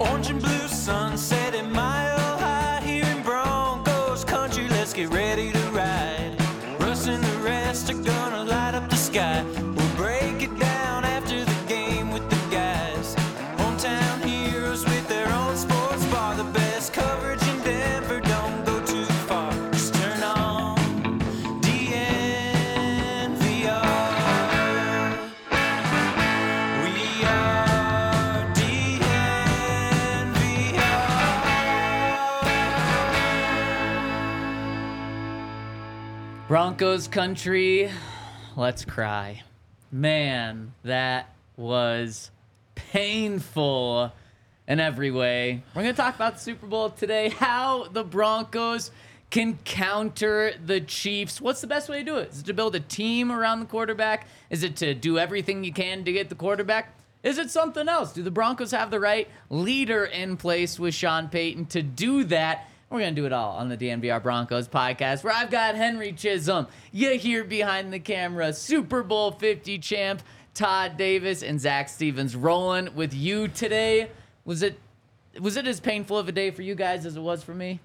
Orange and blue sunset at Mile High here in Broncos country. Let's get ready to ride. Russ and the rest are gonna light up the sky. We'll break it down after the game with the guys. Hometown heroes with their own sports bar. The best coverage in Denver. Don't go too far. Just turn on DNVR. We are. Broncos country, let's cry. Man, that was painful in every way. We're going to talk about the Super Bowl today, how the Broncos can counter the Chiefs. What's the best way to do it? Is it to build a team around the quarterback? Is it to do everything you can to get the quarterback? Is it something else? Do the Broncos have the right leader in place with Sean Payton to do that? We're going to do it all on the DNVR Broncos podcast, where I've got Henry Chisholm, you here behind the camera, Super Bowl 50 champ Todd Davis, and Zach Stevens rolling with you today. Was it as painful of a day for you guys as it was for me?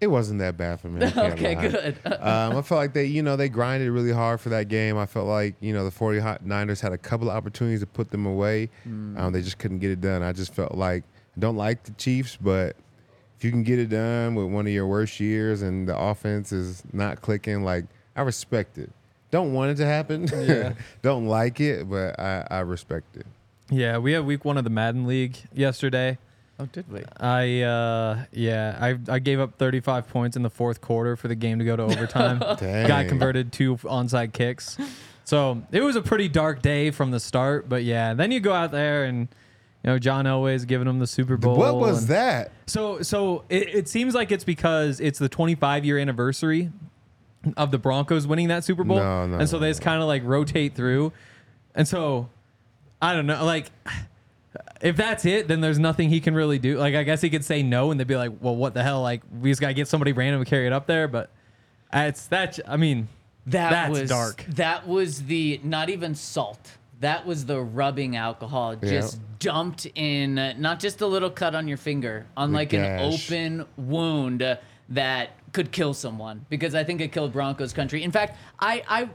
It wasn't that bad for me. Okay, good. I felt like they grinded really hard for that game. I felt like, the 49ers had a couple of opportunities to put them away. They just couldn't get it done. I just felt like, I don't like the Chiefs, but if you can get it done with one of your worst years and the offense is not clicking, like, I respect it. Don't want it to happen. Yeah. Don't like it, but I respect it. Yeah, we had week 1 of the Madden League yesterday. Oh, did we? I gave up 35 points in the fourth quarter for the game to go to overtime. Got converted 2 onside kicks. So it was a pretty dark day from the start, but yeah, then you go out there and John Elway's giving him the Super Bowl. What was that? So it seems like it's because it's the 25-year anniversary of the Broncos winning that Super Bowl. No, and so they just kind of like rotate through. And so I don't know. Like, if that's it, then there's nothing he can really do. Like, I guess he could say no, and they'd be like, well, what the hell? Like, we just got to get somebody random to carry it up there. But it's that. I mean, that's dark. That was the not even salt. That was the rubbing alcohol just dumped in, not just a little cut on your finger, on like an open wound that could kill someone, because I think it killed Broncos country. In fact, I'm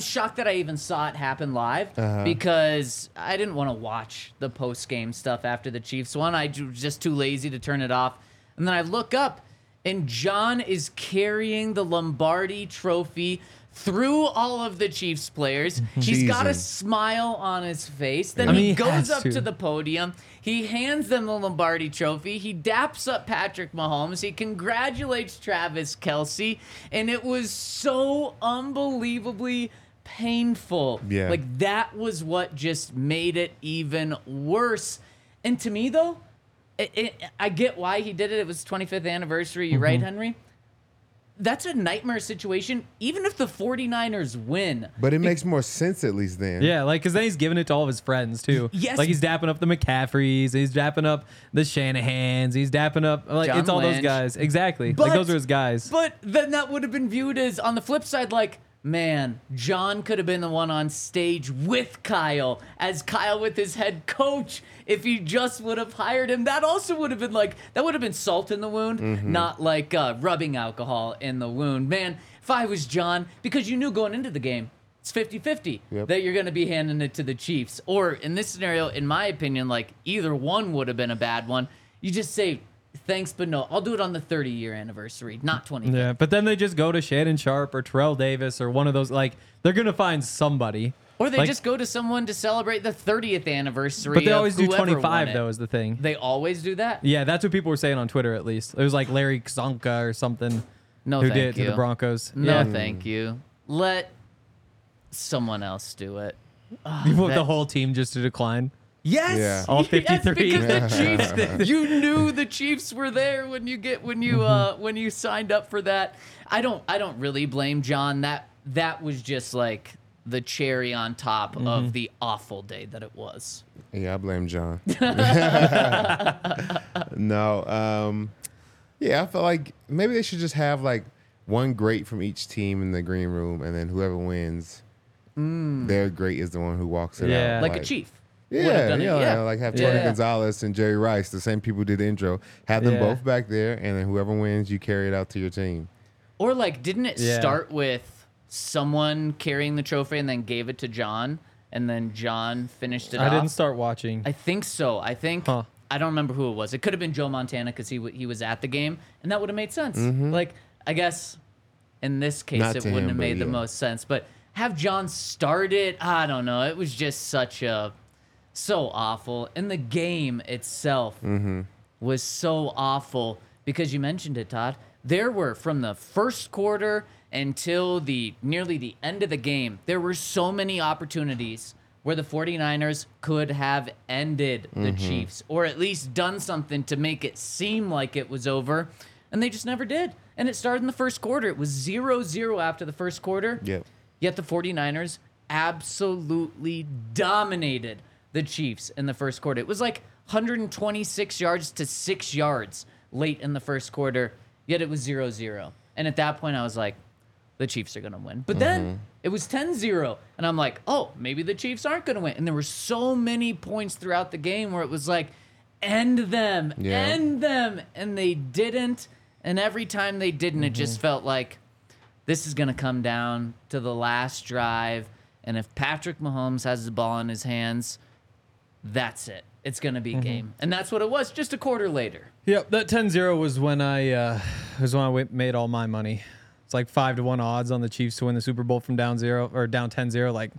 shocked that I even saw it happen live because I didn't want to watch the post-game stuff after the Chiefs won. I was just too lazy to turn it off. And then I look up, and John is carrying the Lombardi trophy through all of the Chiefs players. He's got a smile on his face. Then he goes up to the podium. He hands them the Lombardi trophy. He daps up Patrick Mahomes. He congratulates Travis Kelce. And it was so unbelievably painful. Yeah. Like, that was what just made it even worse. And to me, though, I get why he did it. It was 25th anniversary. You're right, Henry. That's a nightmare situation, even if the 49ers win. But it makes more sense at least then. Yeah, like, because then he's giving it to all of his friends, too. Yes. Like, he's dapping up the McCaffreys. He's dapping up the Shanahans. He's dapping up, like, John Lynch. All those guys. Exactly. But, like, those are his guys. But then that would have been viewed as, on the flip side, like, man, John could have been the one on stage with Kyle, as Kyle with his head coach, if he just would have hired him. That also would have been like, that would have been salt in the wound, not like rubbing alcohol in the wound. Man, if I was John, because you knew going into the game, it's 50-50 that you're going to be handing it to the Chiefs. Or in this scenario, in my opinion, like either one would have been a bad one. You just say, thanks, but no, I'll do it on the 30-year anniversary, not 20. Yeah, but then they just go to Shannon Sharp or Terrell Davis or one of those. Like, they're going to find somebody. Or they like, just go to someone to celebrate the 30th anniversary. But they always do 25, though, is the thing. They always do that? Yeah, that's what people were saying on Twitter, at least. It was like Larry Kzonka or something who did it to the Broncos. No, thank you. Let someone else do it. Oh, you want the whole team just to decline? Yes, all 53. Yes, because the Chiefs, you knew the Chiefs were there when you signed up for that. I don't really blame John. That was just like the cherry on top of the awful day that it was. Yeah, I blame John. I felt like maybe they should just have like one great from each team in the green room, and then whoever wins, their great is the one who walks it out, like a chief. Like have Tony Gonzalez and Jerry Rice, the same people who did the intro. Have them both back there, and then whoever wins, you carry it out to your team. Or like, didn't it start with someone carrying the trophy and then gave it to John, and then John finished it off? I didn't start watching. I think so. I don't remember who it was. It could have been Joe Montana because he was at the game, and that would have made sense. Like, I guess in this case, it wouldn't have made the most sense. But have John start it? I don't know. It was just such a... so awful, and the game itself was so awful because you mentioned it, Todd. There were, from the first quarter until nearly the end of the game, there were so many opportunities where the 49ers could have ended the Chiefs, or at least done something to make it seem like it was over, and they just never did. And it started in the first quarter. It was 0-0 after the first quarter, yet the 49ers absolutely dominated the Chiefs in the first quarter. It was like 126 yards to 6 yards late in the first quarter, yet it was 0-0. And at that point, I was like, the Chiefs are going to win. But then it was 10-0, and I'm like, oh, maybe the Chiefs aren't going to win. And there were so many points throughout the game where it was like, end them. And they didn't. And every time they didn't, it just felt like this is going to come down to the last drive. And if Patrick Mahomes has the ball in his hands, that's it. It's going to be game. And that's what it was just a quarter later. Yep, that 10-0 was when I made all my money. It's like 5-1 odds on the Chiefs to win the Super Bowl from down 10-0. Like,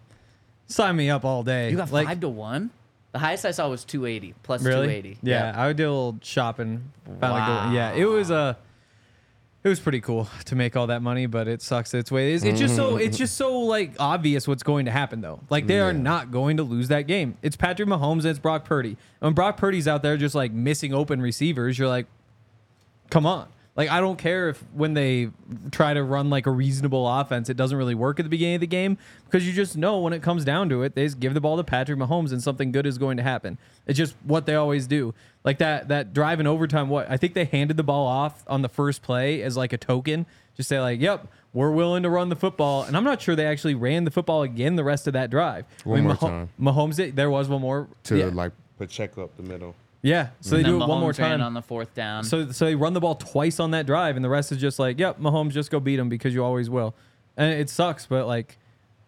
sign me up all day. You got like, 5-1? The highest I saw was 280, plus really? 280. Yeah, yep. I would do a little shopping. Found a good, yeah, it was it was pretty cool to make all that money, but it sucks its way. It's just so like obvious what's going to happen though. Like they are not going to lose that game. It's Patrick Mahomes and it's Brock Purdy. When Brock Purdy's out there just like missing open receivers, you're like, come on. Like I don't care if when they try to run like a reasonable offense, it doesn't really work at the beginning of the game because you just know when it comes down to it, they just give the ball to Patrick Mahomes and something good is going to happen. It's just what they always do. Like that drive in overtime, I think they handed the ball off on the first play as like a token. Just say like, yep, we're willing to run the football. And I'm not sure they actually ran the football again the rest of that drive. One more time. Mahomes, there was one more. To Pacheco up the middle. Yeah, so they do it one more time on the fourth down. So they run the ball twice on that drive, and the rest is just like, yep, Mahomes, just go beat him because you always will. And it sucks, but like,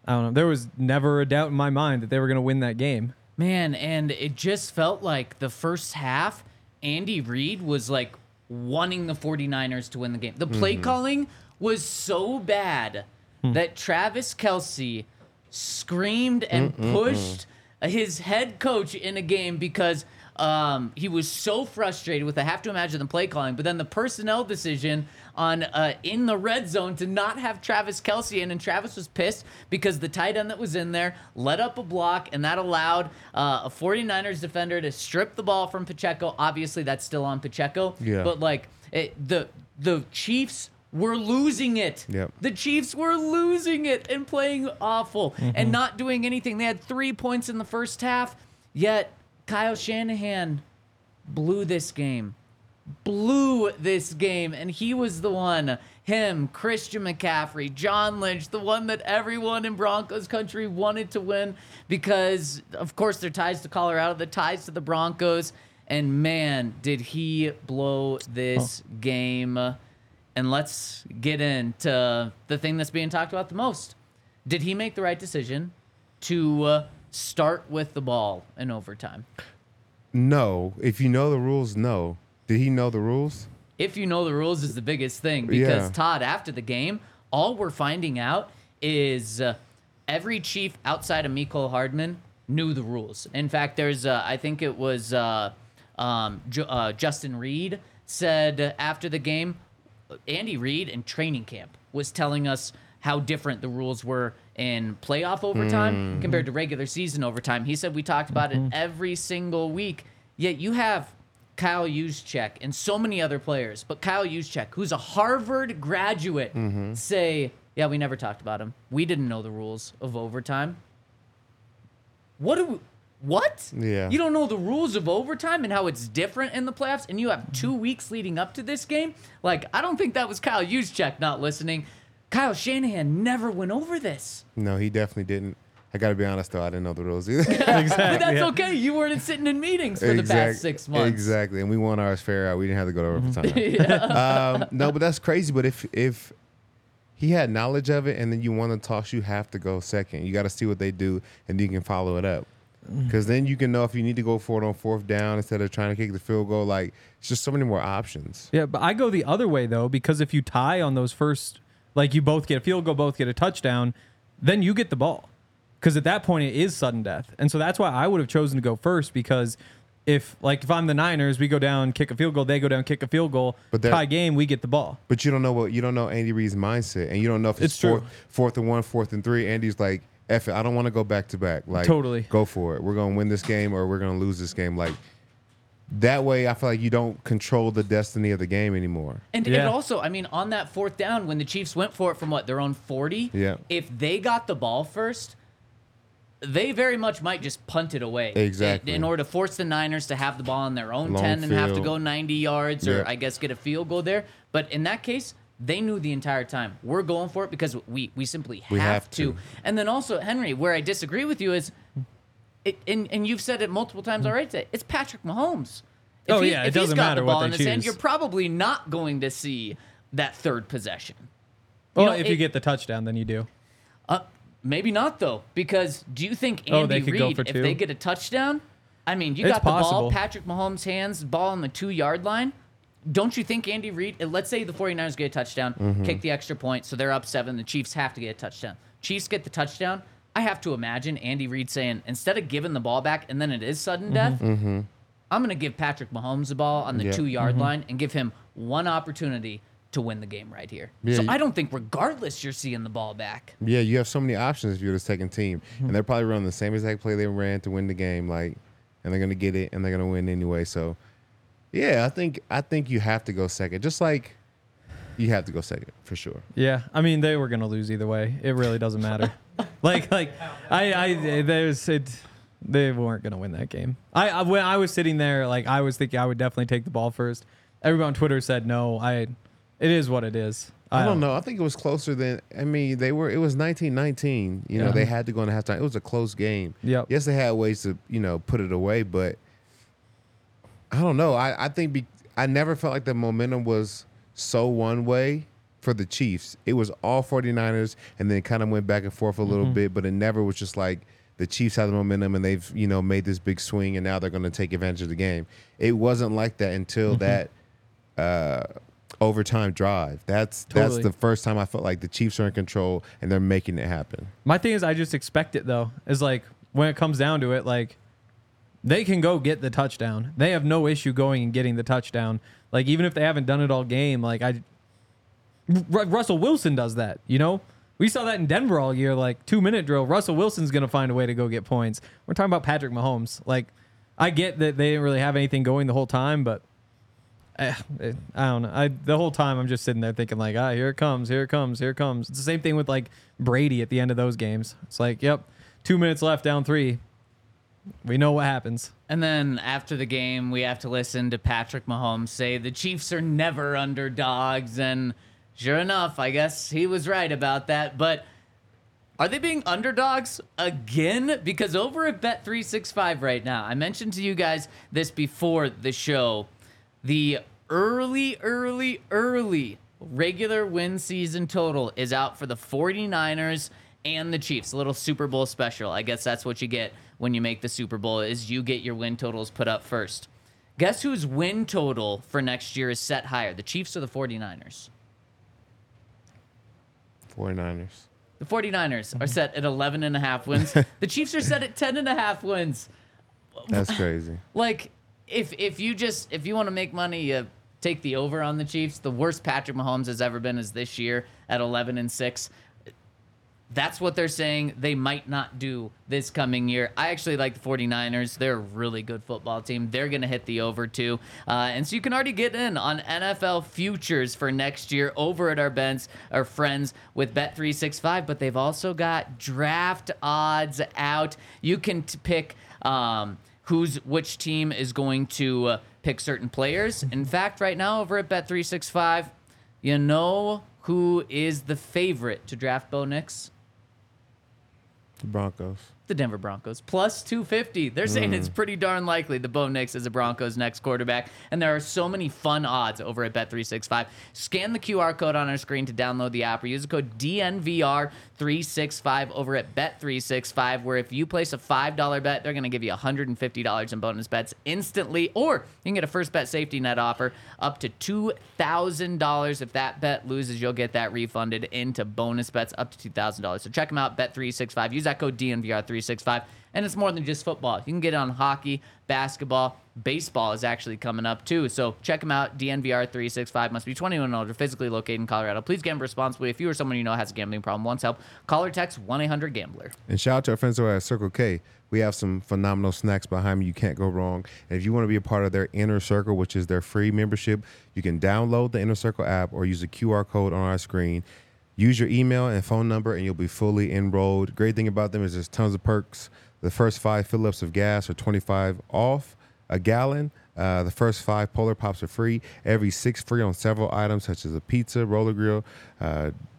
I don't know. There was never a doubt in my mind that they were going to win that game. Man, and it just felt like the first half, Andy Reid was like wanting the 49ers to win the game. The play calling was so bad that Travis Kelce screamed and pushed his head coach in a game because he was so frustrated with, I have to imagine, the play calling, but then the personnel decision on in the red zone to not have Travis Kelce in, and Travis was pissed because the tight end that was in there let up a block, and that allowed a 49ers defender to strip the ball from Pacheco. Obviously, that's still on Pacheco, but like the Chiefs were losing it. Yep. The Chiefs were losing it and playing awful and not doing anything. They had 3 points in the first half, yet Kyle Shanahan blew this game. blew this game, and he was the one, him, Christian McCaffrey, John Lynch, the one that everyone in Broncos country wanted to win because, of course, their ties to Colorado, the ties to the Broncos, and man, did he blow this game. And let's get into the thing that's being talked about the most. Did he make the right decision to start with the ball in overtime? No. If you know the rules, no. Did he know the rules? If you know the rules is the biggest thing because, Todd, after the game, all we're finding out is every chief outside of Mecole Hardman knew the rules. In fact, there's I think it was Justin Reid said after the game, Andy Reid in training camp was telling us how different the rules were in playoff overtime compared to regular season overtime. He said we talked about it every single week, yet you have Kyle Juszczyk and so many other players, but Kyle Juszczyk, who's a Harvard graduate, say, yeah, we never talked about him. We didn't know the rules of overtime. What? Yeah. You don't know the rules of overtime and how it's different in the playoffs, and you have 2 weeks leading up to this game? Like, I don't think that was Kyle Juszczyk not listening. Kyle Shanahan never went over this. No, he definitely didn't. I got to be honest, though. I didn't know the rules either. But that's okay. You weren't sitting in meetings for the past 6 months. Exactly. And we won ours fair out. We didn't have to go to overtime. No, but that's crazy. But if he had knowledge of it and then you won the toss, you have to go second. You got to see what they do, and you can follow it up. Because then you can know if you need to go for it on fourth down instead of trying to kick the field goal. Like, it's just so many more options. Yeah, but I go the other way, though, because if you tie on those first, like you both get a field goal, both get a touchdown, then you get the ball. Because at that point, it is sudden death. And so that's why I would have chosen to go first, because if I'm the Niners, we go down, kick a field goal, they go down, kick a field goal, tie game, we get the ball. But you don't know Andy Reid's mindset, and you don't know if it's fourth and 1, fourth and 3. Andy's like, F it, I don't want to go back to back. Like, totally. Go for it. We're going to win this game or we're going to lose this game. Like, that way, I feel like you don't control the destiny of the game anymore. And it also, I mean, on that fourth down, when the Chiefs went for it from their own 40, if they got the ball first, they very much might just punt it away. Exactly. In order to force the Niners to have the ball on their own 10 and have to go 90 yards or, I guess, get a field goal there. But in that case, they knew the entire time we're going for it because we simply have to. And then also, Henry, where I disagree with you is, and you've said it multiple times already today, it's Patrick Mahomes. If he's got the ball in his hand, you're probably not going to see that third possession. If you get the touchdown, then you do. Maybe not, though, because do you think Andy Reid, if they get a touchdown, I mean, you got the ball, Patrick Mahomes' hands, ball on the 2-yard line. Don't you think Andy Reid, let's say the 49ers get a touchdown, kick the extra point, so they're up 7, the Chiefs have to get a touchdown. Chiefs get the touchdown. I have to imagine Andy Reid saying, instead of giving the ball back and then it is sudden death, I'm going to give Patrick Mahomes the ball on the 2-yard line and give him one opportunity to win the game right here. Yeah, so I don't think regardless you're seeing the ball back. Yeah, you have so many options if you're the second team, and they're probably running the same exact play they ran to win the game, like, and they're going to get it and they're going to win anyway, so... Yeah, I think you have to go second. Just like you have to go second for sure. Yeah, I mean they were gonna lose either way. It really doesn't matter. They weren't gonna win that game. When I was sitting there, like I was thinking I would definitely take the ball first. Everyone on Twitter said no. It is what it is. I don't know. I think it was closer than. I mean, it was 19-19. You know, they had to go into halftime. It was a close game. Yep. Yes, they had ways to put it away, but. I don't know. I think I never felt like the momentum was so one way for the Chiefs. It was all 49ers, and then it kind of went back and forth a little bit, but it never was just like the Chiefs had the momentum and they've made this big swing and now they're going to take advantage of the game. It wasn't like that until that overtime drive. That's the first time I felt like the Chiefs are in control and they're making it happen. My thing is I just expect it, though. It's like when it comes down to it, like, they can go get the touchdown. They have no issue going and getting the touchdown. Like, even if they haven't done it all game, like Russell Wilson does that, We saw that in Denver all year, like, 2-minute drill. Russell Wilson's going to find a way to go get points. We're talking about Patrick Mahomes. Like, I get that they didn't really have anything going the whole time, but I don't know. The whole time I'm just sitting there thinking, like, here it comes, here it comes, here it comes. It's the same thing with, like, Brady at the end of those games. It's like, yep, 2 minutes left, down 3. We know what happens. And then after the game, we have to listen to Patrick Mahomes say the Chiefs are never underdogs. And sure enough, I guess he was right about that. But are they being underdogs again? Because over at Bet365 right now, I mentioned to you guys this before the show, the early regular win season total is out for the 49ers and the Chiefs. A little Super Bowl special. I guess that's what you get when you make the Super Bowl, is you get your win totals put up first. Guess whose win total for next year is set higher, the Chiefs or the 49ers? 49ers. The 49ers are set at 11.5 wins. The Chiefs are set at 10.5 wins. That's crazy. Like, if you want to make money, you take the over on the Chiefs. The worst Patrick Mahomes has ever been is this year at 11-6. That's what they're saying they might not do this coming year. I actually like the 49ers. They're a really good football team. They're going to hit the over, too. And so you can already get in on NFL futures for next year over at our friends with Bet365. But they've also got draft odds out. You can pick which team is going to pick certain players. In fact, right now over at Bet365, you know who is the favorite to draft Bo Nix? The Broncos. The Denver Broncos. Plus 250. They're saying it's pretty darn likely the Bo Nix is the Broncos' next quarterback. And there are so many fun odds over at Bet365. Scan the QR code on our screen to download the app or use the code DNVR365 over at Bet365, where if you place a $5 bet, they're going to give you $150 in bonus bets instantly. Or you can get a first bet safety net offer up to $2,000. If that bet loses, you'll get that refunded into bonus bets up to $2,000. So check them out, Bet365. Use that code DNVR365. And it's more than just football. You can get it on hockey, basketball, baseball is actually coming up too. So check them out. DNVR365. Must be 21 and older, physically located in Colorado. Please gamble responsibly. If you or someone you know has a gambling problem, wants help, call or text 1-800-GAMBLER. And shout out to our friends over at Circle K. We have some phenomenal snacks behind me. You can't go wrong. And if you want to be a part of their Inner Circle, which is their free membership, you can download the Inner Circle app or use a QR code on our screen. Use your email and phone number, and you'll be fully enrolled. Great thing about them is there's tons of perks. The first 5 fill-ups of gas are 25 off a gallon. The first 5 Polar Pops are free. Every 6 free on several items, such as a pizza, roller grill,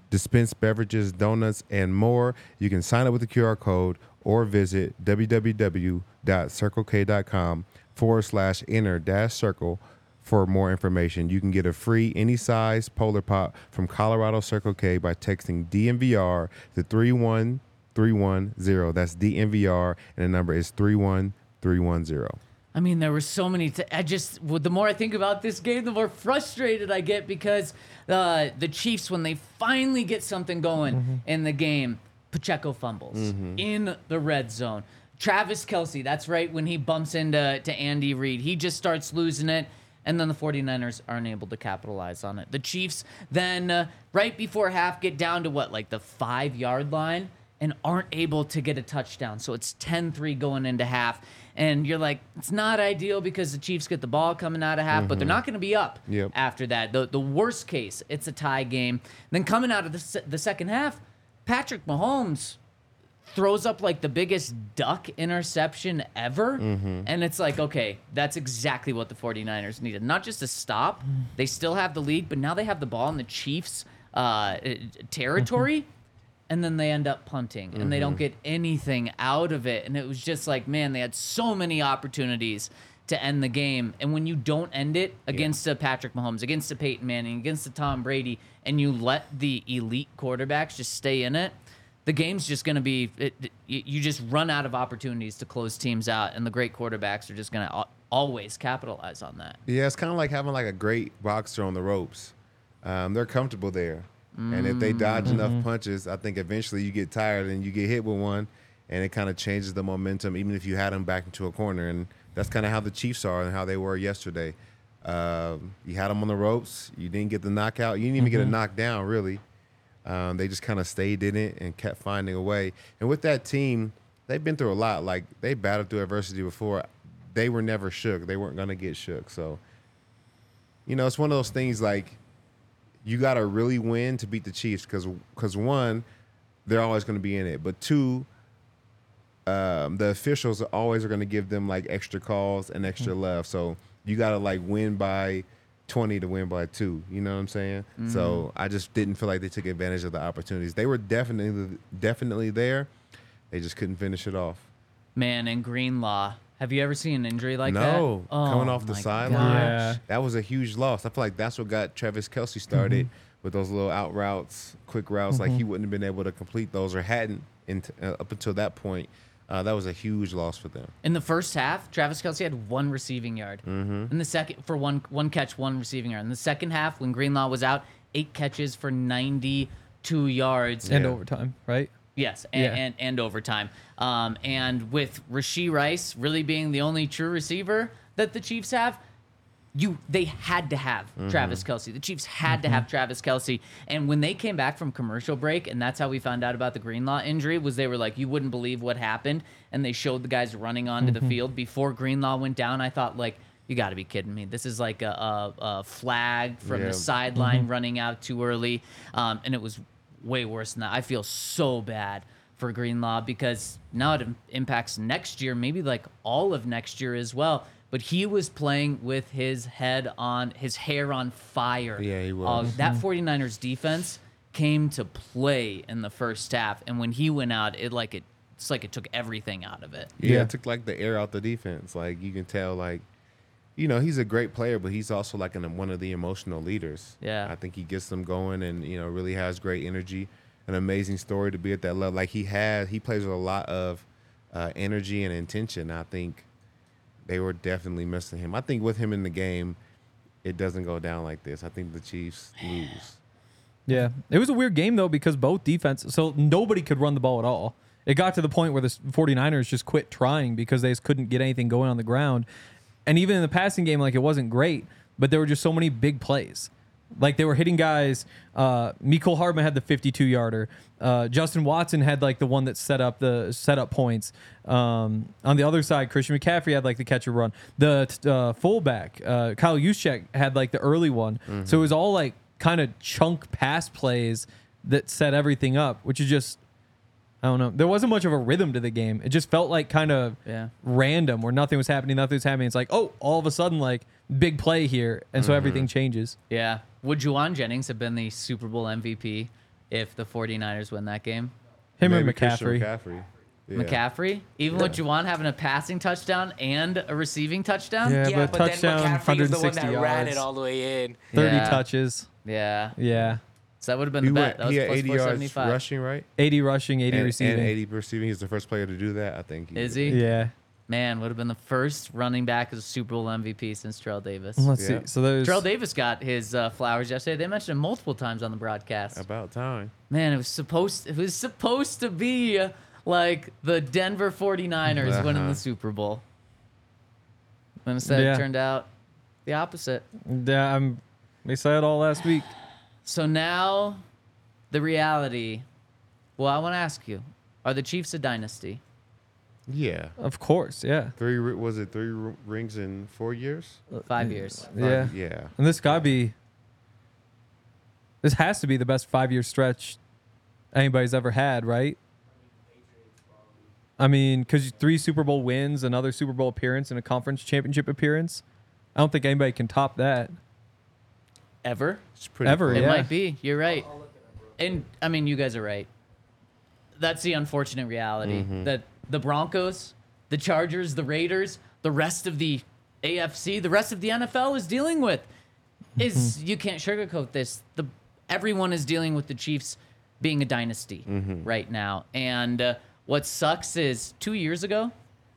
dispensed beverages, donuts, and more. You can sign up with the QR code or visit www.circlek.com/inner-circle. For more information, you can get a free any size Polar Pop from Colorado Circle K by texting DNVR to 31310. That's DNVR, and the number is 31310. I mean, there were so many. The more I think about this game, the more frustrated I get, because the Chiefs, when they finally get something going in the game, Pacheco fumbles in the red zone. Travis Kelce, that's right, when he bumps into Andy Reid, he just starts losing it. And then the 49ers aren't able to capitalize on it. The Chiefs then, right before half, get down to the 5-yard line and aren't able to get a touchdown. So it's 10-3 going into half. And you're like, it's not ideal because the Chiefs get the ball coming out of half, but they're not going to be up after that. The worst case, it's a tie game. And then coming out of the second half, Patrick Mahomes throws up the biggest duck interception ever. And it's okay, that's exactly what the 49ers needed. Not just a stop. They still have the lead, but now they have the ball in the Chiefs' territory. And then they end up punting, and they don't get anything out of it. And it was just man, they had so many opportunities to end the game. And when you don't end it against a Patrick Mahomes, against a Peyton Manning, against a Tom Brady, and you let the elite quarterbacks just stay in it, the game's just going to be, you just run out of opportunities to close teams out, and the great quarterbacks are just going to always capitalize on that. Yeah, it's kind of like having a great boxer on the ropes. They're comfortable there. And if they dodge enough punches, I think eventually you get tired and you get hit with one, and it kind of changes the momentum, even if you had them back into a corner. And that's kind of how the Chiefs are and how they were yesterday. You had them on the ropes. You didn't get the knockout. You didn't even get a knockdown, really. They just kind of stayed in it and kept finding a way. And with that team, they've been through a lot. They battled through adversity before. They were never shook. They weren't going to get shook. So, it's one of those things you got to really win to beat the Chiefs because, one, they're always going to be in it. But, two, the officials always are going to give them like extra calls and extra love. So you got to like win by 20 to win by 2. You know what I'm saying? Mm-hmm. So I just didn't feel like they took advantage of the opportunities. They were definitely there. They just couldn't finish it off. Man, and Greenlaw. Have you ever seen an injury like that? No. Oh, coming off the sideline. Yeah. That was a huge loss. I feel like that's what got Travis Kelce started with those little out routes, quick routes. Like he wouldn't have been able to complete those or hadn't up until that point. That was a huge loss for them. In the first half, Travis Kelce had 1 receiving yard. In the second, for one catch, 1 receiving yard. In the second half, when Greenlaw was out, 8 catches for 92 yards. And overtime, right? Yes, and overtime. And with Rashee Rice really being the only true receiver that the Chiefs have, they had to have Travis Kelce. The Chiefs had to have Travis Kelce. And when they came back from commercial break, and that's how we found out about the Greenlaw injury, was they were like, you wouldn't believe what happened. And they showed the guys running onto the field. Before Greenlaw went down, I thought, like, you got to be kidding me. This is like a flag from the sideline running out too early. And it was way worse than that. I feel so bad for Greenlaw because now it impacts next year, maybe like all of next year as well. But he was playing with his hair on fire. Yeah, he was. That 49ers defense came to play in the first half, and when he went out, it's like it took everything out of it. Yeah, it took like the air out the defense. Like you can tell, like, you know, he's a great player, but he's also like one of the emotional leaders. Yeah. I think he gets them going and, you know, really has great energy. An amazing story to be at that level. Like he plays with a lot of energy and intention. I think they were definitely missing him. I think with him in the game, it doesn't go down like this. I think the Chiefs lose. Yeah. It was a weird game, though, because both defenses, so nobody could run the ball at all. It got to the point where the 49ers just quit trying because they just couldn't get anything going on the ground. And even in the passing game, like, it wasn't great, but there were just so many big plays. Like, they were hitting guys. Mecole Hardman had the 52-yarder. Justin Watson had, like, the one that set up the setup points. On the other side, Christian McCaffrey had, like, the catcher run. The fullback, Kyle Juszczyk, had, like, the early one. Mm-hmm. So it was all, like, kind of chunk pass plays that set everything up, which is just, I don't know. There wasn't much of a rhythm to the game. It just felt like kind of random where nothing was happening. It's like, oh, all of a sudden, like, big play here. And so everything changes. Yeah. Would Juwan Jennings have been the Super Bowl MVP if the 49ers win that game? Him or McCaffrey? McCaffrey? Even with Juwan having a passing touchdown and a receiving touchdown? Yeah, but touchdown, then McCaffrey was the one that ran it all the way in. 30 touches. Yeah. So that would have been the bet. That was plus 475. 80 yards rushing, right? 80 rushing, 80 receiving. And 80 receiving. He's the first player to do that, I think. Is he? Yeah. Man, would have been the first running back as a Super Bowl MVP since Terrell Davis. Let's see. So Terrell Davis got his flowers yesterday. They mentioned him multiple times on the broadcast. About time. Man, it was supposed to be like the Denver 49ers winning the Super Bowl. And instead, it turned out the opposite. Yeah, they said it all last week. So now the reality. Well, I want to ask you, are the Chiefs a dynasty? Yeah. Of course, yeah. 3 rings in 4 years? 5 years. Yeah. Yeah. And this has to be the best 5-year stretch anybody's ever had, right? I mean, because 3 Super Bowl wins, another Super Bowl appearance, and a conference championship appearance. I don't think anybody can top that. Ever? It's pretty ever, cool. It might be. You're right. And, I mean, you guys are right. That's the unfortunate reality that the Broncos, the Chargers, the Raiders, the rest of the AFC, the rest of the NFL is dealing with is you can't sugarcoat this. Everyone is dealing with the Chiefs being a dynasty right now. And what sucks is 2 years ago,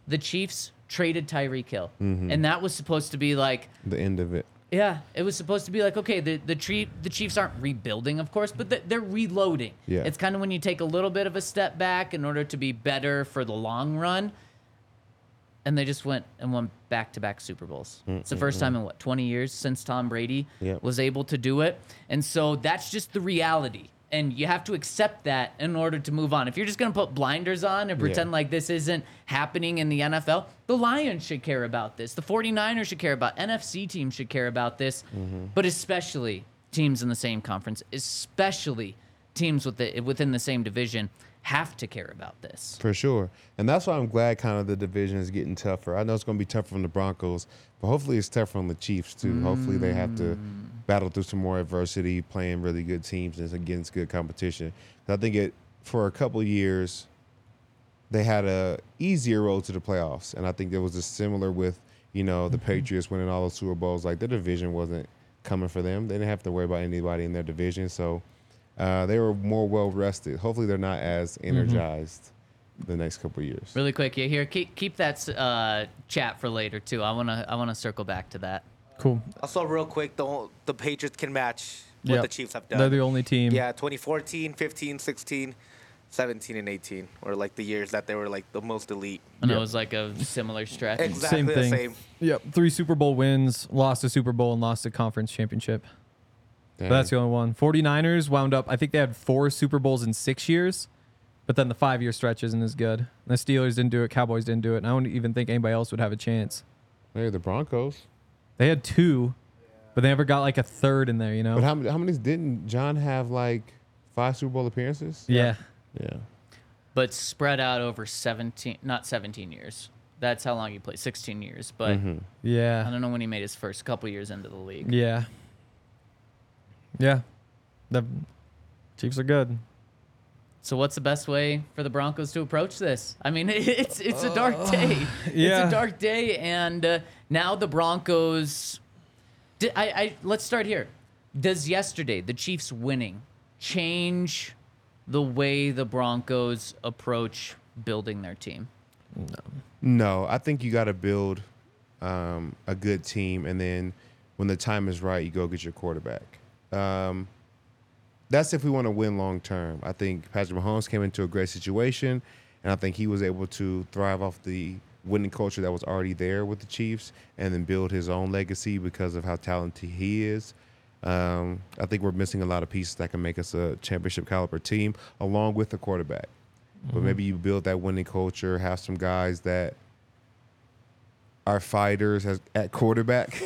the Chiefs traded Tyreek Hill. And that was supposed to be like the end of it. Yeah, it was supposed to be like, okay, the Chiefs aren't rebuilding, of course, but they're reloading. Yeah. It's kind of when you take a little bit of a step back in order to be better for the long run. And they just won back-to-back Super Bowls. It's the first time in, 20 years since Tom Brady was able to do it. And so that's just the reality. And you have to accept that in order to move on. If you're just going to put blinders on and pretend like this isn't happening in the NFL, the Lions should care about this. The 49ers should care about it. NFC teams should care about this. But especially teams in the same conference, especially teams within the same division have to care about this. For sure. And that's why I'm glad kind of the division is getting tougher. I know it's going to be tougher on the Broncos, but hopefully it's tougher on the Chiefs too. Mm. Hopefully they have to battle through some more adversity, playing really good teams and against good competition. I think it for a couple of years, they had a easier road to the playoffs. And I think there was a similar with, you know, the Patriots winning all those Super Bowls. Like, their division wasn't coming for them. They didn't have to worry about anybody in their division. So they were more well-rested. Hopefully they're not as energized the next couple of years. Really quick, yeah, here, keep that chat for later, too. I wanna circle back to that. Cool. Also, real quick, the Patriots can match what the Chiefs have done. They're the only team. Yeah, 2014, 15, 16. 17 and 18 or like the years that they were like the most elite. And it was like a similar stretch. Exactly same thing. The same. Yep. 3 Super Bowl wins, lost a Super Bowl and lost a conference championship. But that's the only one. 49ers wound up, I think they had 4 Super Bowls in 6 years, but then the 5-year stretch isn't as good. And the Steelers didn't do it. Cowboys didn't do it. And I don't even think anybody else would have a chance. They're the Broncos. They had 2, but they never got like a third in there, you know? But how many didn't John have like 5 Super Bowl appearances? Yeah. Yeah, but spread out over 17 years. That's how long he played, 16 years. But I don't know when he made his first couple years into the league. Yeah, the Chiefs are good. So what's the best way for the Broncos to approach this? I mean, it's a dark day. It's a dark day, and now the Broncos. Let's start here. Does yesterday the Chiefs winning change the way the Broncos approach building their team? No, I think you got to build a good team, and then when the time is right, you go get your quarterback. That's if we want to win long term. I think Patrick Mahomes came into a great situation, and I think he was able to thrive off the winning culture that was already there with the Chiefs and then build his own legacy because of how talented he is. I think we're missing a lot of pieces that can make us a championship caliber team along with the quarterback. But maybe you build that winning culture, have some guys that are fighters at quarterback.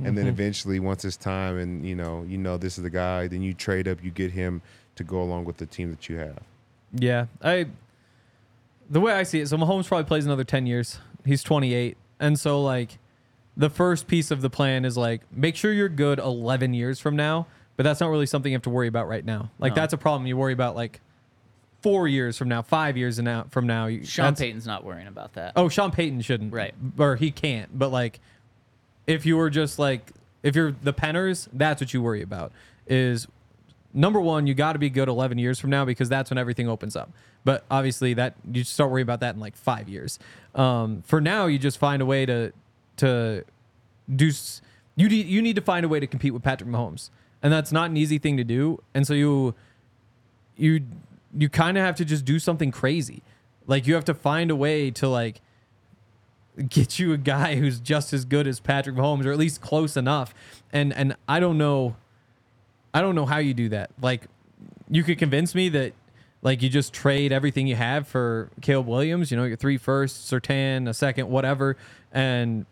And then eventually once it's time and, you know, this is the guy, then you trade up, you get him to go along with the team that you have. Yeah. The way I see it, so Mahomes probably plays another 10 years. He's 28. And so like, the first piece of the plan is like, make sure you're good 11 years from now, but that's not really something you have to worry about right now. Like that's a problem you worry about like 4 years from now, 5 years from now. Sean Payton's not worrying about that. Oh, Sean Payton shouldn't. Right. Or he can't. But like, if you were just like, if you're the Penners, that's what you worry about is number one, you got to be good 11 years from now because that's when everything opens up. But obviously that you start worrying about that in like 5 years. For now, you just find a way you need to find a way to compete with Patrick Mahomes, and that's not an easy thing to do. And so you kind of have to just do something crazy. Like you have to find a way to like get you a guy who's just as good as Patrick Mahomes, or at least close enough. And I don't know how you do that. Like you could convince me that like you just trade everything you have for Caleb Williams, you know, your 3 firsts, Surtain, a second, whatever, and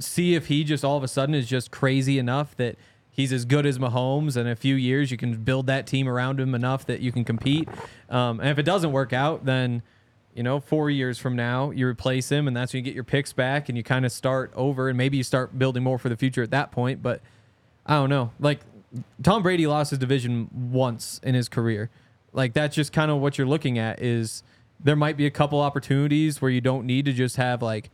see if he just all of a sudden is just crazy enough that he's as good as Mahomes. And in a few years, you can build that team around him enough that you can compete. And if it doesn't work out, then, you know, 4 years from now, you replace him and that's when you get your picks back and you kind of start over and maybe you start building more for the future at that point. But I don't know, like Tom Brady lost his division once in his career. Like that's just kind of what you're looking at is there might be a couple opportunities where you don't need to just have like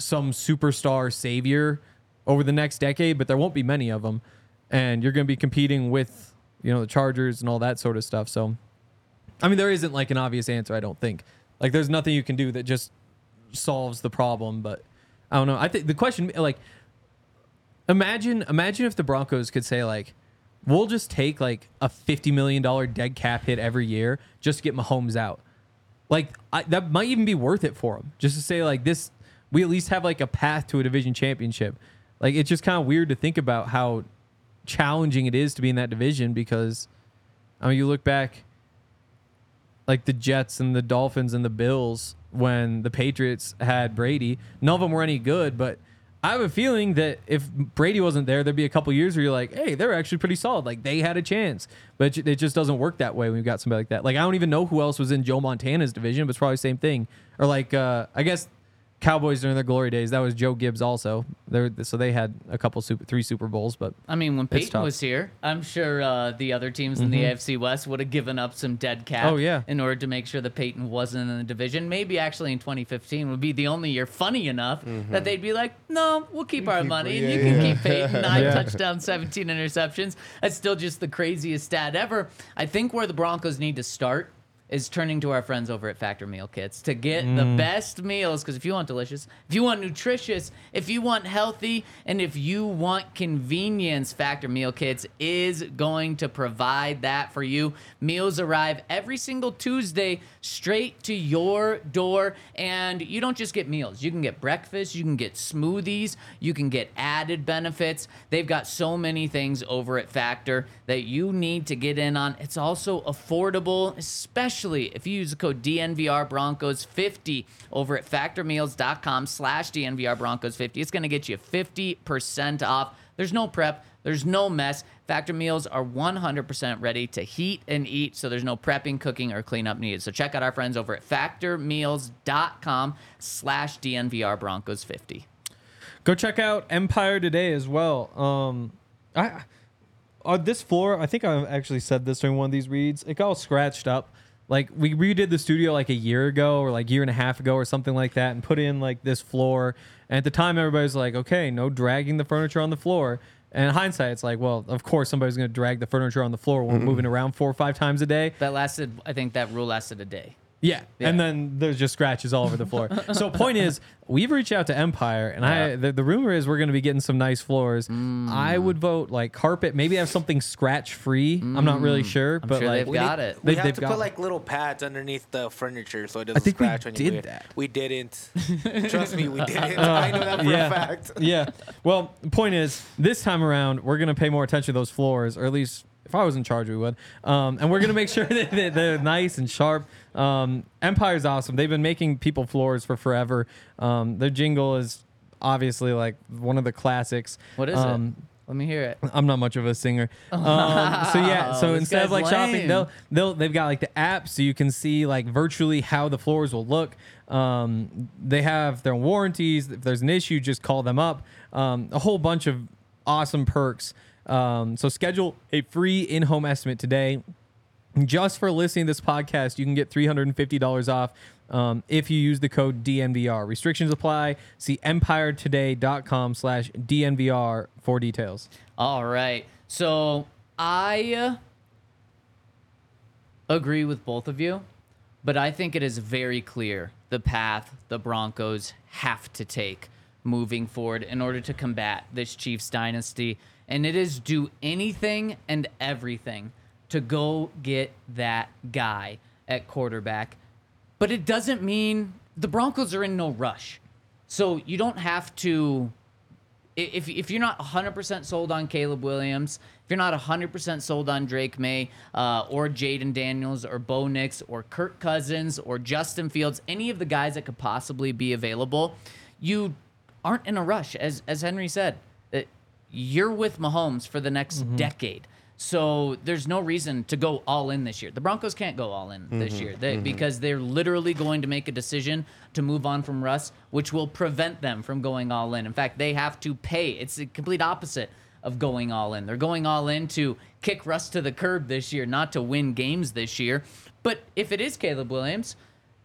some superstar savior over the next decade, but there won't be many of them. And you're going to be competing with, you know, the Chargers and all that sort of stuff. So, I mean, there isn't like an obvious answer. I don't think like there's nothing you can do that just solves the problem, but I don't know. I think the question, like imagine if the Broncos could say like, we'll just take like a $50 million dead cap hit every year just to get Mahomes out. Like that might even be worth it for him just to say like this, we at least have like a path to a division championship. Like it's just kind of weird to think about how challenging it is to be in that division because I mean you look back like the Jets and the Dolphins and the Bills when the Patriots had Brady, none of them were any good, but I have a feeling that if Brady wasn't there, there'd be a couple years where you're like, hey, they're actually pretty solid. Like, they had a chance. But it just doesn't work that way when you've got somebody like that. Like, I don't even know who else was in Joe Montana's division, but it's probably the same thing. Or, like, I guess Cowboys during their glory days, that was Joe Gibbs also. So they had a couple, three Super Bowls. But I mean, when Peyton was here, I'm sure the other teams in the AFC West would have given up some dead cap in order to make sure that Peyton wasn't in the division. Maybe actually in 2015 would be the only year, funny enough, that they'd be like, no, we'll keep our money. And you can keep Peyton. 9 touchdowns, 17 interceptions. That's still just the craziest stat ever. I think where the Broncos need to start is turning to our friends over at Factor Meal Kits to get the best meals. Because if you want delicious, if you want nutritious, if you want healthy, and if you want convenience, Factor Meal Kits is going to provide that for you. Meals arrive every single Tuesday straight to your door. And you don't just get meals. You can get breakfast. You can get smoothies. You can get added benefits. They've got so many things over at Factor that you need to get in on. It's also affordable, especially if you use the code DNVRBroncos50 over at factormeals.com/DNVRBroncos50. It's going to get you 50% off. There's no prep. There's no mess. Factor meals are 100% ready to heat and eat, so there's no prepping, cooking, or cleanup needed. So check out our friends over at factormeals.com/DNVRBroncos50. Go check out Empire today as well. This floor, I think I actually said this during one of these reads, it got all scratched up. Like, we redid the studio like a year ago or like year and a half ago or something like that and put in like this floor. And at the time, everybody's like, okay, no dragging the furniture on the floor. And in hindsight, it's like, well, of course somebody's going to drag the furniture on the floor when we're moving around 4 or 5 times a day. I think that rule lasted a day. Yeah, and then there's just scratches all over the floor. So point is, we've reached out to Empire, and the rumor is we're going to be getting some nice floors. I would vote like carpet, maybe have something scratch free. I'm not really sure, but sure like they've got it. We have to put like little pads underneath the furniture so it doesn't scratch when you move. We didn't. Trust me, we didn't. I know that for a fact. Well, point is, this time around, we're going to pay more attention to those floors, or at least if I was in charge, we would. And we're going to make sure that they're nice and sharp. Empire's awesome. They've been making people floors for forever. Their jingle is obviously like one of the classics. What is it? Let me hear it. I'm not much of a singer. So instead of like shopping, they've got like the app so you can see like virtually how the floors will look. They have their warranties. If there's an issue, just call them up. A whole bunch of awesome perks. So schedule a free in-home estimate today. Just for listening to this podcast, you can get $350 off if you use the code DNVR. Restrictions apply. See empiretoday.com/DNVR for details. All right. So I agree with both of you, but I think it is very clear the path the Broncos have to take moving forward in order to combat this Chiefs dynasty. And it is do anything and everything to go get that guy at quarterback. But it doesn't mean the Broncos are in no rush. So you don't have to, if you're not 100% sold on Caleb Williams, if you're not 100% sold on Drake May or Jaden Daniels or Bo Nix or Kirk Cousins or Justin Fields, any of the guys that could possibly be available, you aren't in a rush, as Henry said. You're with Mahomes for the next decade. So there's no reason to go all in this year. The Broncos can't go all in this year because they're literally going to make a decision to move on from Russ, which will prevent them from going all in. In fact, they have to pay. It's the complete opposite of going all in. They're going all in to kick Russ to the curb this year, not to win games this year. But if it is Caleb Williams,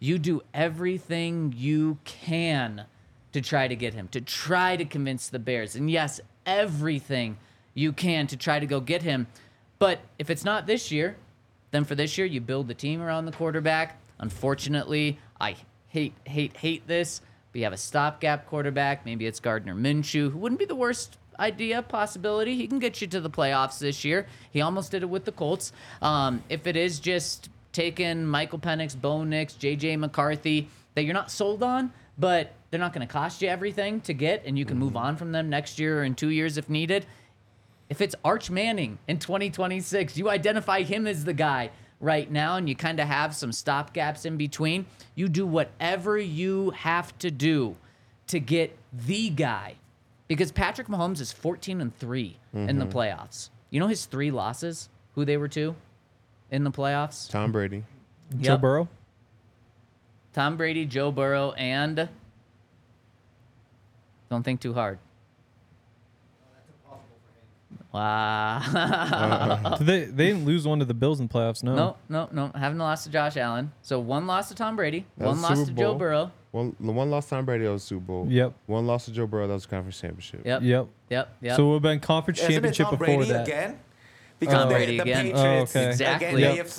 you do everything you can to try to get him, to try to convince the Bears. And yes, everything you can to try to go get him. But if it's not this year, then for this year, you build the team around the quarterback. Unfortunately, I hate this. But you have a stopgap quarterback. Maybe it's Gardner Minshew, who wouldn't be the worst idea, possibility. He can get you to the playoffs this year. He almost did it with the Colts. If it is just taking Michael Penix, Bo Nix, J.J. McCarthy that you're not sold on, but they're not going to cost you everything to get, and you can move on from them next year or in 2 years if needed. If it's Arch Manning in 2026, you identify him as the guy right now, and you kind of have some stop gaps in between. You do whatever you have to do to get the guy because Patrick Mahomes is 14-3 in the playoffs. You know his three losses, who they were to in the playoffs? Tom Brady. Yep. Joe Burrow? Tom Brady, Joe Burrow, and... Don't think too hard. Wow. They didn't lose one to the Bills in the playoffs, no. No. Haven't lost to Josh Allen. So one loss to Tom Brady, one loss to Joe Burrow. One loss to Tom Brady, that was Super Bowl. Yep. One loss to Joe Burrow, that was conference championship. Yep. So it would have been conference championship before that. Has it been Tom Brady again? Because the Patriots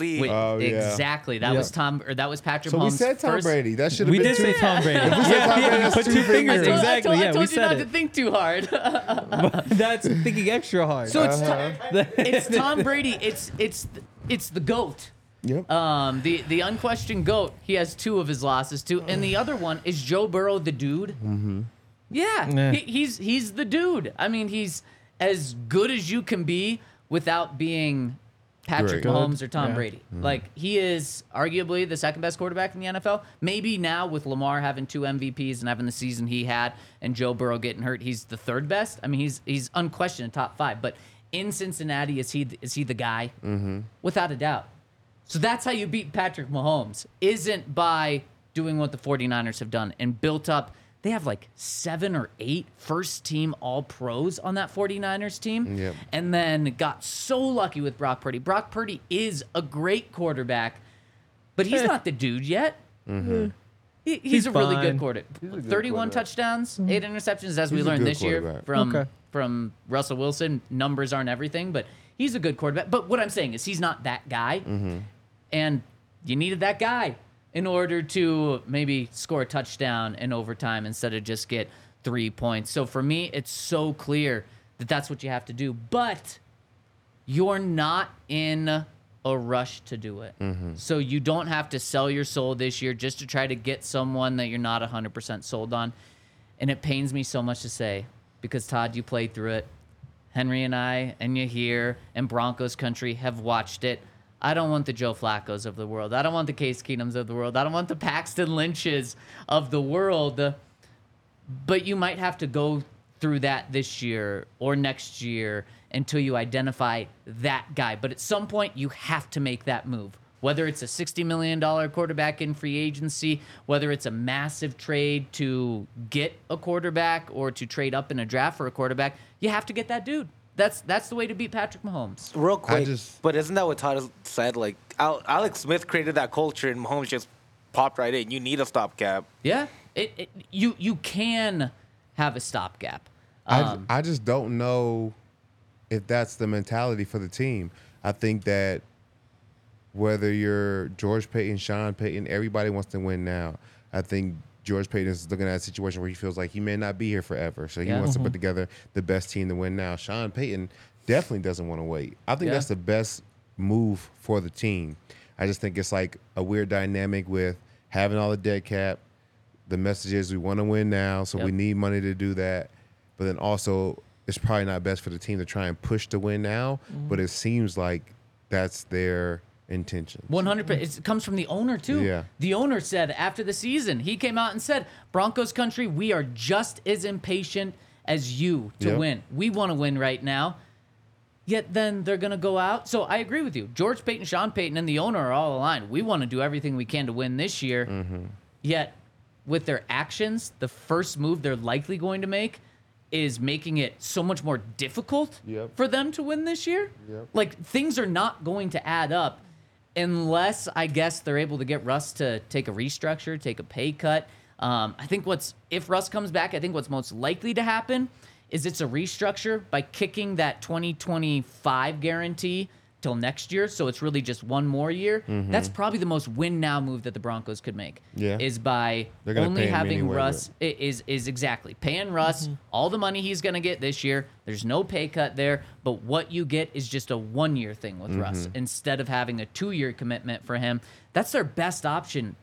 exactly. Exactly. That was Tom. Or that was Patrick. So we said Tom Brady. That should have been. We did say Tom Brady. Put two fingers. Exactly. Yeah, we said it. I told you not to think too hard. That's thinking extra hard. So it's Tom Brady. It's the GOAT. Yep. The unquestioned GOAT. He has two of his losses too, and the other one is Joe Burrow, the dude. Mm-hmm. Yeah. He's the dude. I mean, he's as good as you can be. Without being Patrick Mahomes or Tom Brady. Like, he is arguably the second best quarterback in the NFL. Maybe now with Lamar having two MVPs and having the season he had and Joe Burrow getting hurt, he's the third best. I mean, he's unquestioned top five. But in Cincinnati, is he the guy? Mm-hmm. Without a doubt. So that's how you beat Patrick Mahomes, isn't by doing what the 49ers have done and built up. They have like 7 or 8 first-team All-Pros on that 49ers team. Yep. And then got so lucky with Brock Purdy. Brock Purdy is a great quarterback, but he's not the dude yet. Mm-hmm. He's a really good quarterback. 31 touchdowns, 8 interceptions, as we learned this year from Russell Wilson. Numbers aren't everything, but he's a good quarterback. But what I'm saying is he's not that guy, and you needed that guy in order to maybe score a touchdown in overtime instead of just get 3 points. So for me, it's so clear that that's what you have to do. But you're not in a rush to do it. Mm-hmm. So you don't have to sell your soul this year just to try to get someone that you're not 100% sold on. And it pains me so much to say, because, Todd, you played through it. Henry and I, and Yahir, and Broncos Country have watched it. I don't want the Joe Flacco's of the world. I don't want the Case Keenums of the world. I don't want the Paxton Lynch's of the world. But you might have to go through that this year or next year until you identify that guy. But at some point, you have to make that move. Whether it's a $60 million quarterback in free agency, whether it's a massive trade to get a quarterback or to trade up in a draft for a quarterback, you have to get that dude. That's the way to beat Patrick Mahomes. Real quick, but isn't that what Todd said? Like, Alex Smith created that culture, and Mahomes just popped right in. You need a stopgap. Yeah, you can have a stopgap. I just don't know if that's the mentality for the team. I think that whether you're George Payton, Sean Payton, everybody wants to win now. I think George Payton is looking at a situation where he feels like he may not be here forever. So he wants to put together the best team to win now. Sean Payton definitely doesn't want to wait. I think that's the best move for the team. I just think it's like a weird dynamic with having all the dead cap. The message is we want to win now, so we need money to do that. But then also it's probably not best for the team to try and push to win now, but it seems like that's their intention. 100%. It comes from the owner too. Yeah. The owner said after the season, he came out and said, Broncos Country, we are just as impatient as you to win. We want to win right now. Yet then they're going to go out. So I agree with you. George Payton, Sean Payton, and the owner are all aligned. We want to do everything we can to win this year. Mm-hmm. Yet with their actions, the first move they're likely going to make is making it so much more difficult for them to win this year. Yep. Like, things are not going to add up. Unless, I guess, they're able to get Russ to take a restructure, take a pay cut. I think if Russ comes back, I think what's most likely to happen is it's a restructure by kicking that 2025 guarantee till next year. So it's really just one more year. Mm-hmm. That's probably the most win now move that the Broncos could make. Yeah. Is by only having anyway, Russ is exactly paying Russ all the money he's going to get this year. There's no pay cut there, but what you get is just a 1 year thing with Russ instead of having a 2 year commitment for him. That's their best option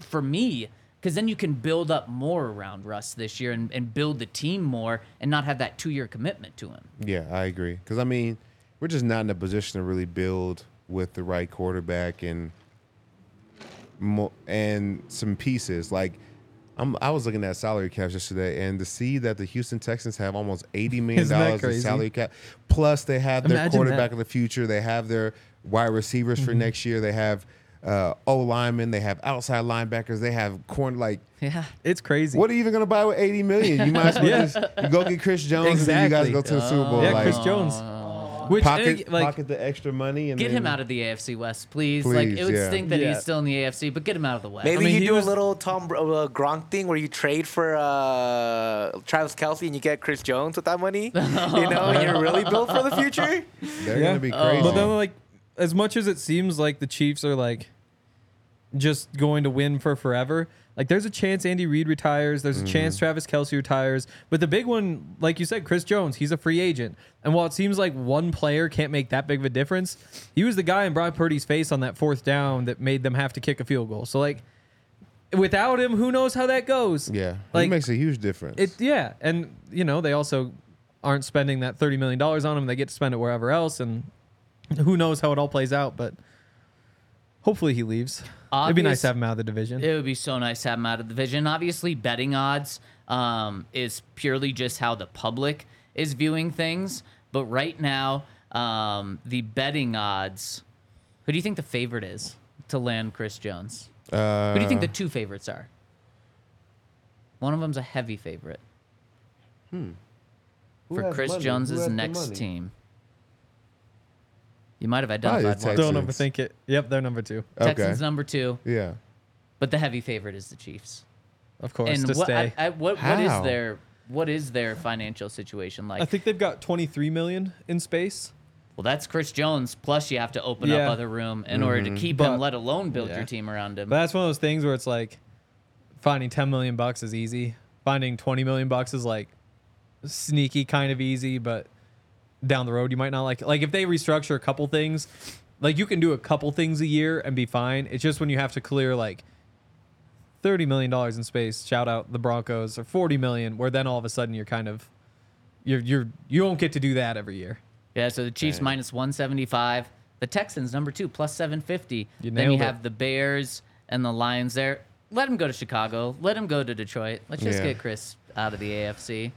for me. Because then you can build up more around Russ this year and build the team more and not have that 2 year commitment to him. Yeah, I agree. Because I mean, we're just not in a position to really build with the right quarterback and some pieces. Like, I was looking at salary caps yesterday, and to see that the Houston Texans have almost $80 million in salary cap. Plus, they have their quarterback of the future. They have their wide receivers for next year. They have O-linemen. They have outside linebackers. They have corn. Like, yeah, it's crazy. What are you even going to buy with $80 million? You might as well just go get Chris Jones and then you guys go to the Super Bowl. Yeah, like, Chris Jones. Which, pocket the extra money. And get him out of the AFC West, please. Like, it would stink that he's still in the AFC, but get him out of the West. Maybe you do a little Tom Gronk thing where you trade for Travis Kelce and you get Chris Jones with that money. You know, and you're really built for the future. They're going to be crazy. But then, like, as much as it seems like the Chiefs are, like, just going to win for forever, like, there's a chance Andy Reid retires. There's a chance Travis Kelce retires. But the big one, like you said, Chris Jones, he's a free agent. And while it seems like one player can't make that big of a difference, he was the guy in Brock Purdy's face on that fourth down that made them have to kick a field goal. So, like, without him, who knows how that goes? Yeah, like, it makes a huge difference. Yeah, and, you know, they also aren't spending that $30 million on him. They get to spend it wherever else, and who knows how it all plays out, but hopefully he leaves. It'd be nice to have him out of the division. It would be so nice to have him out of the division. Obviously, betting odds is purely just how the public is viewing things. But right now, the betting odds, who do you think the favorite is to land Chris Jones? Who do you think the two favorites are? One of them's a heavy favorite. For Chris Jones' next team. You might have identified one. Don't overthink it. Yep, they're number two. Okay. Texans number two. Yeah. But the heavy favorite is the Chiefs. Of course, and stay. What is their financial situation like? I think they've got $23 million in space. Well, that's Chris Jones. Plus, you have to open up other room in order to keep him, let alone build your team around him. But that's one of those things where it's like finding $10 million is easy. Finding $20 million is like sneaky kind of easy, but down the road you might not like it. Like, if they restructure a couple things, like, you can do a couple things a year and be fine. It's just when you have to clear like $30 million in space, shout out the Broncos, or $40 million, where then all of a sudden you're kind of you won't get to do that every year. Yeah, so the Chiefs minus 175, the Texans number two plus 750. Then you have the Bears and the Lions there. Let him go to Chicago. Let him go to Detroit. Let's just get Chris out of the AFC.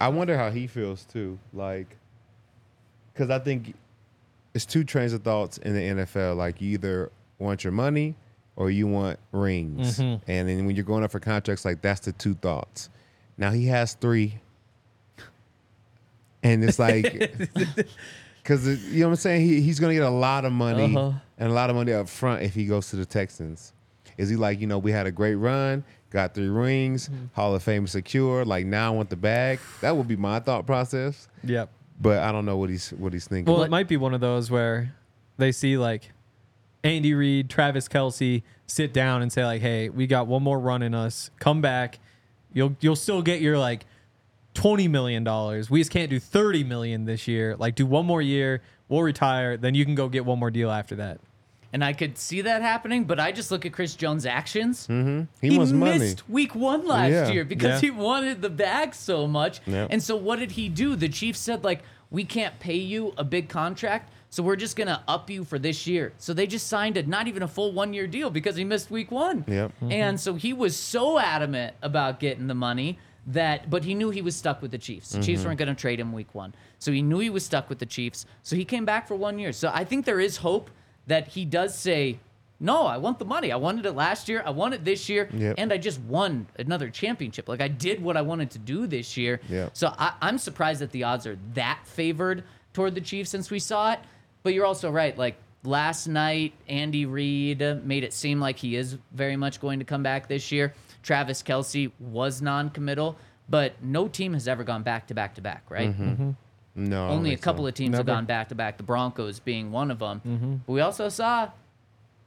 I wonder how he feels too. Like, because I think it's two trains of thoughts in the NFL. Like, you either want your money or you want rings. And then when you're going up for contracts, like, that's the two thoughts. Now he has three. And it's like, because, you know what I'm saying? He's going to get a lot of money and a lot of money up front if he goes to the Texans. Is he like, you know, we had a great run, got three rings, Hall of Fame secure. Like, now I want the bag. That would be my thought process. Yep. But I don't know what he's thinking. Well, it might be one of those where they see, like, Andy Reid, Travis Kelce sit down and say, like, hey, we got one more run in us. Come back. You'll still get your, like, $20 million. We just can't do $30 million this year. Like, do one more year. We'll retire. Then you can go get one more deal after that. And I could see that happening, but I just look at Chris Jones' actions. He missed money. Week one last year because he wanted the bag so much. And so what did he do? The Chiefs said, like, we can't pay you a big contract, so we're just going to up you for this year. So they just signed not even a full one-year deal because he missed week one. And so he was so adamant about getting the money but he knew he was stuck with the Chiefs. The Chiefs weren't going to trade him week one. So he knew he was stuck with the Chiefs. So he came back for 1 year. So I think there is hope that he does say, no, I want the money. I wanted it last year. I want it this year. And I just won another championship. Like, I did what I wanted to do this year. So I'm surprised that the odds are that favored toward the Chiefs since we saw it. But you're also right. Like, last night, Andy Reid made it seem like he is very much going to come back this year. Travis Kelce was non-committal, but no team has ever gone back-to-back-to-back, right? No, only a couple of teams have gone back-to-back, the Broncos being one of them. But we also saw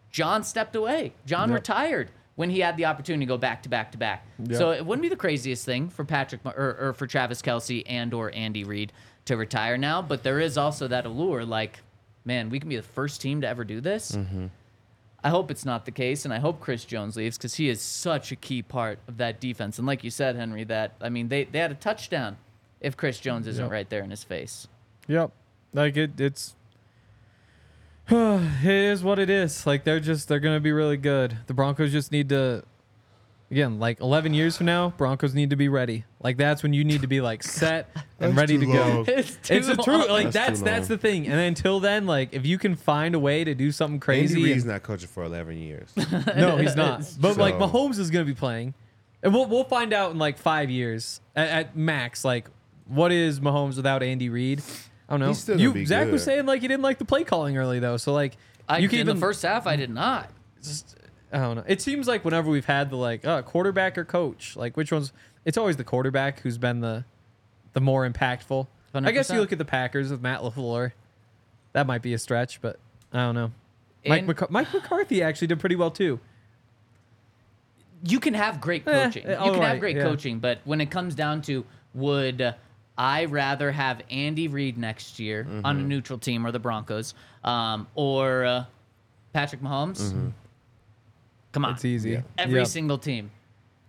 John stepped away. John retired when he had the opportunity to go back-to-back-to-back. So it wouldn't be the craziest thing for Patrick or for Travis Kelce and or Andy Reid to retire now, but there is also that allure, like, man, we can be the first team to ever do this. I hope it's not the case, and I hope Chris Jones leaves because he is such a key part of that defense. And like you said, Henry, they had a touchdown if Chris Jones isn't right there in his face. Like, it's... it is what it is. Like, they're going to be really good. The Broncos just need to Again, like 11 years from now, Broncos need to be ready. Like that's when you need to be like set and ready to go. It's a true like that's the thing. And until then, like if you can find a way to do something crazy. Andy Reid's not coaching for 11 years. No, he's not. But like Mahomes is going to be playing, and we'll find out in like 5 years at max. Like what is Mahomes without Andy Reid? I don't know. He's still Zach good. Was saying like he didn't like the play calling early though. So like you can in the first half I did not. Just, I don't know. It seems like whenever we've had the like quarterback or coach, like which one's, it's always the quarterback who's been the more impactful. 100%. I guess you look at the Packers with Matt LaFleur. That might be a stretch, but I don't know. Mike McCarthy actually did pretty well too. You can have great coaching. Coaching, but when it comes down to would I rather have Andy Reid next year on a neutral team or the Broncos or Patrick Mahomes? Mm-hmm. Come on. It's easy. Yeah. Every single team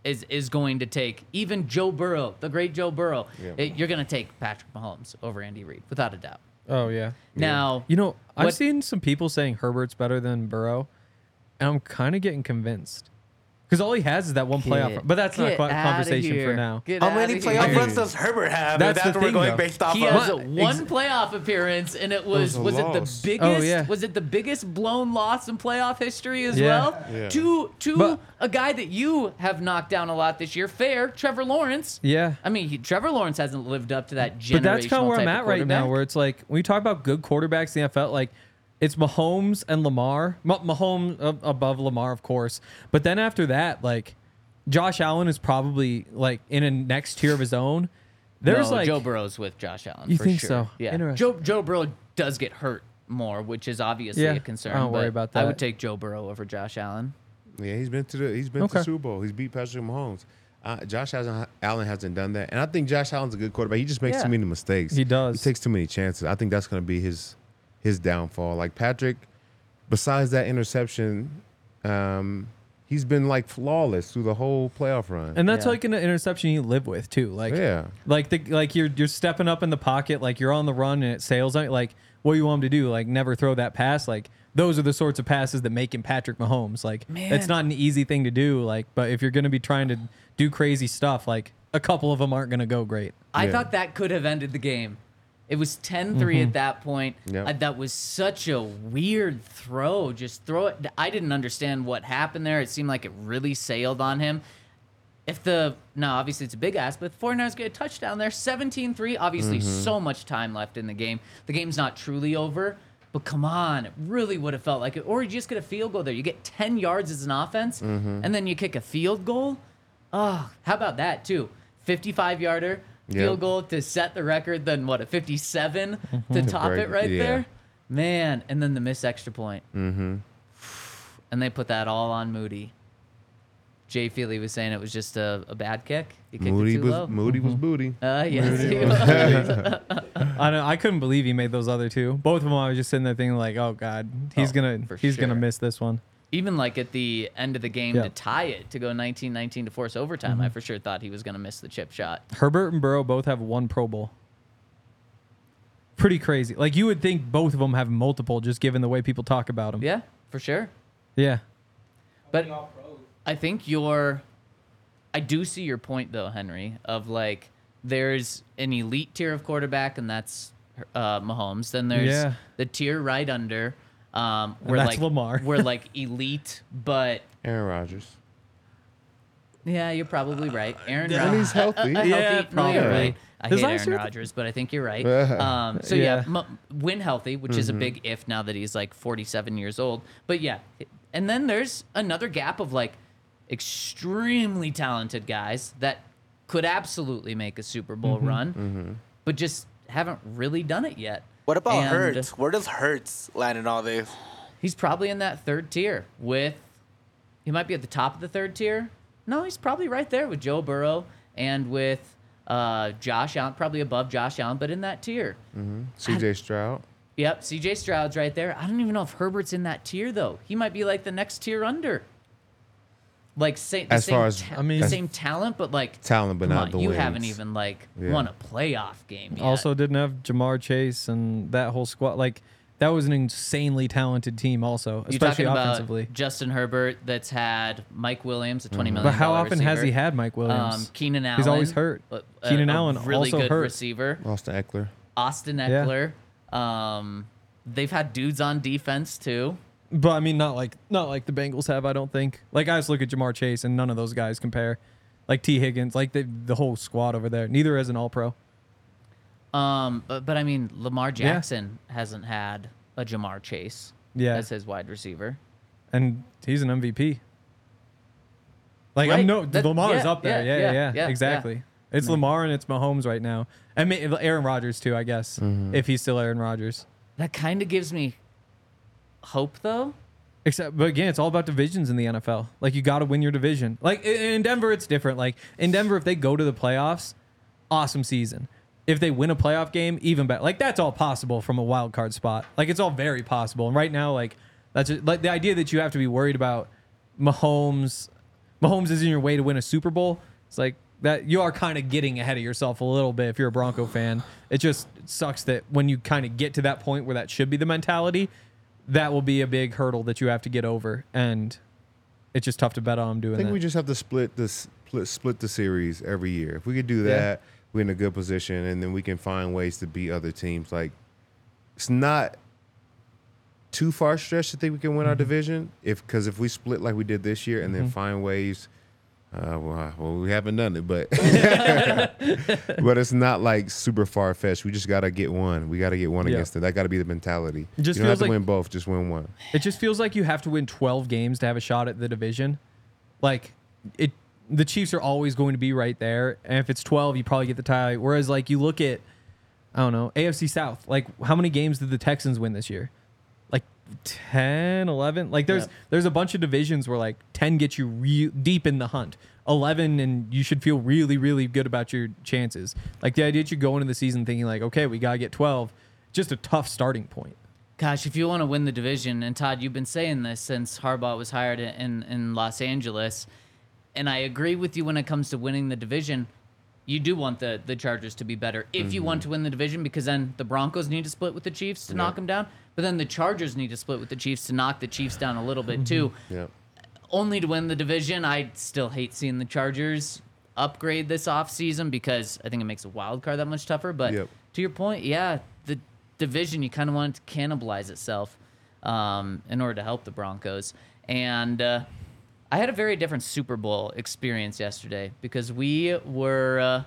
is going to take, even Joe Burrow, the great Joe Burrow, you're going to take Patrick Mahomes over Andy Reid, without a doubt. Oh, yeah. Now, you know, I've seen some people saying Herbert's better than Burrow, and I'm kind of getting convinced. Because all he has is that one playoff run. But that's not a conversation for now. How many playoff runs does Herbert have? That's what we're going based off of. He has one playoff appearance, and it was it the biggest? Was it the biggest blown loss in playoff history as well? Yeah. To a guy that you have knocked down a lot this year. Fair, Trevor Lawrence. Yeah. I mean, Trevor Lawrence hasn't lived up to that generational. But that's kind of where I'm at right now, where it's like, when you talk about good quarterbacks in the NFL, like, it's Mahomes and Lamar. Mahomes above Lamar, of course. But then after that, like, Josh Allen is probably, like, in a next tier of his own. There's Joe Burrow's with Josh Allen, for sure. You think so? Yeah. Joe Burrow does get hurt more, which is obviously a concern. I don't worry about that. I would take Joe Burrow over Josh Allen. Yeah, he's been to the Super Bowl. He's beat Patrick Mahomes. Josh Allen hasn't done that. And I think Josh Allen's a good quarterback. He just makes too many mistakes. He does. He takes too many chances. I think that's going to be his downfall. Like Patrick, besides that interception, he's been like flawless through the whole playoff run. And that's like an interception you live with too. Like you're stepping up in the pocket, like you're on the run and it sails out. Like what you want him to do, like never throw that pass. Like those are the sorts of passes that make him Patrick Mahomes. Like it's not an easy thing to do. Like, but if you're going to be trying to do crazy stuff, like a couple of them aren't going to go great. I thought that could have ended the game. It was 10-3 at that point. Yep. That was such a weird throw. Just throw it. I didn't understand what happened there. It seemed like it really sailed on him. Obviously it's a big ass, but the 49ers get a touchdown there. 17-3. Obviously so much time left in the game. The game's not truly over, but come on. It really would have felt like it. Or you just get a field goal there. You get 10 yards as an offense, and then you kick a field goal. Oh, how about that, too? 55-yarder. Field goal to set the record, then what, a 57 to top it there? Man, and then the missed extra point. And they put that all on Moody. Jay Feely was saying it was just a bad kick. He kicked Moody it too low. Moody was booty. I know. I couldn't believe he made those other two. Both of them, I was just sitting there thinking like, oh, God, he's gonna miss this one. Even like at the end of the game to tie it, to go 19-19 to force overtime, I for sure thought he was going to miss the chip shot. Herbert and Burrow both have one Pro Bowl. Pretty crazy. Like you would think both of them have multiple just given the way people talk about them. Yeah, for sure. Yeah. But I think I do see your point though, Henry, of like there's an elite tier of quarterback and that's Mahomes. Then there's the tier right under. Lamar. We're like elite, but Aaron Rodgers. Yeah, you're probably right. Aaron Rodgers. And he's healthy. Probably right. I hate Aaron Rodgers, but I think you're right. Win healthy, which is a big if now that he's like 47 years old. But yeah, and then there's another gap of like extremely talented guys that could absolutely make a Super Bowl run, but just haven't really done it yet. What about Hurts? Where does Hurts land in all this? He's probably in that third tier he might be at the top of the third tier. No, he's probably right there with Joe Burrow and with Josh Allen, probably above Josh Allen, but in that tier. CJ Stroud. Yep, CJ Stroud's right there. I don't even know if Herbert's in that tier, though. He might be like the next tier under. Like the same talent, but like talent, but not the wins. You haven't even won a playoff game yet. Also, didn't have Jamar Chase and that whole squad. Like That was an insanely talented team also, especially offensively. About Justin Herbert that's had Mike Williams, a $20 million receiver. But how often has he had Mike Williams? Keenan Allen. He's always hurt. Keenan Allen also hurt. Really good receiver. Austin Eckler. Yeah. They've had dudes on defense too. But, I mean, not like the Bengals have, I don't think. Like, I just look at Jamar Chase, and none of those guys compare. Like, T. Higgins, like the whole squad over there. Neither is an all-pro. But I mean, Lamar Jackson hasn't had a Jamar Chase as his wide receiver. And he's an MVP. Like, right. Lamar is up there. Yeah. Exactly. Yeah. It's Lamar and it's Mahomes right now. I mean, Aaron Rodgers, too, I guess, if he's still Aaron Rodgers. That kind of gives me hope, though. But again, it's all about divisions in the NFL. Like, you got to win your division. Like, in Denver, it's different. Like, in Denver, if they go to the playoffs, awesome season. If they win a playoff game, even better. Like, that's all possible from a wild card spot. Like, it's all very possible. And right now, like, that's just, like, the idea that you have to be worried about Mahomes is in your way to win a Super Bowl. It's like that you are kind of getting ahead of yourself a little bit if you're a Bronco fan. It just sucks that when you kind of get to that point where that should be the mentality, that will be a big hurdle that you have to get over. And it's just tough to bet on them doing that. I think we just have to split the series every year. If we could do that, we're in a good position, and then we can find ways to beat other teams. Like, it's not too far stretched to think we can win our division because if we split like we did this year and then find ways, well, we haven't done it, but but it's not like super far fetched. We just gotta get one. We gotta get one against it. That gotta be the mentality. Just you don't have to win both. Just win one. It just feels like you have to win 12 games to have a shot at the division. Like it. The Chiefs are always going to be right there. And if it's 12, you probably get the tie. Whereas, like, you look at, I don't know, AFC South. Like, how many games did the Texans win this year? Like, 10, 11? Like, there's a bunch of divisions where, like, 10 gets you deep in the hunt. 11, and you should feel really, really good about your chances. Like, the idea that you go into the season thinking, like, okay, we got to get 12, just a tough starting point. Gosh, if you want to win the division, and Todd, you've been saying this since Harbaugh was hired in Los Angeles, and I agree with you when it comes to winning the division. You do want the Chargers to be better if you want to win the division, because then the Broncos need to split with the Chiefs to knock them down, but then the Chargers need to split with the Chiefs to knock the Chiefs down a little bit too. Only to win the division. I still hate seeing the Chargers upgrade this offseason because I think it makes a wild card that much tougher. But to your point, the division, you kind of want it to cannibalize itself in order to help the Broncos. And... I had a very different Super Bowl experience yesterday because we were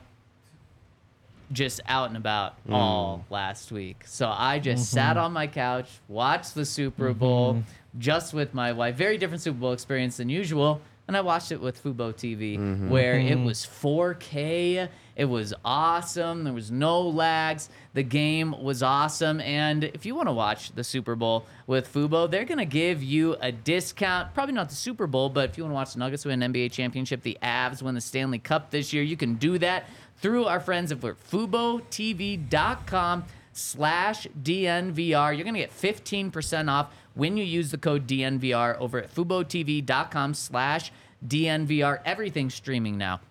just out and about all last week. So I just sat on my couch, watched the Super Bowl just with my wife. Very different Super Bowl experience than usual. And I watched it with Fubo TV where it was 4K. It was awesome. There was no lags. The game was awesome. And if you want to watch the Super Bowl with Fubo, they're going to give you a discount. Probably not the Super Bowl, but if you want to watch the Nuggets win an NBA championship, the Avs win the Stanley Cup this year, you can do that through our friends at FuboTV.com/DNVR. You're going to get 15% off when you use the code DNVR over at FuboTV.com/DNVR. Everything's streaming now.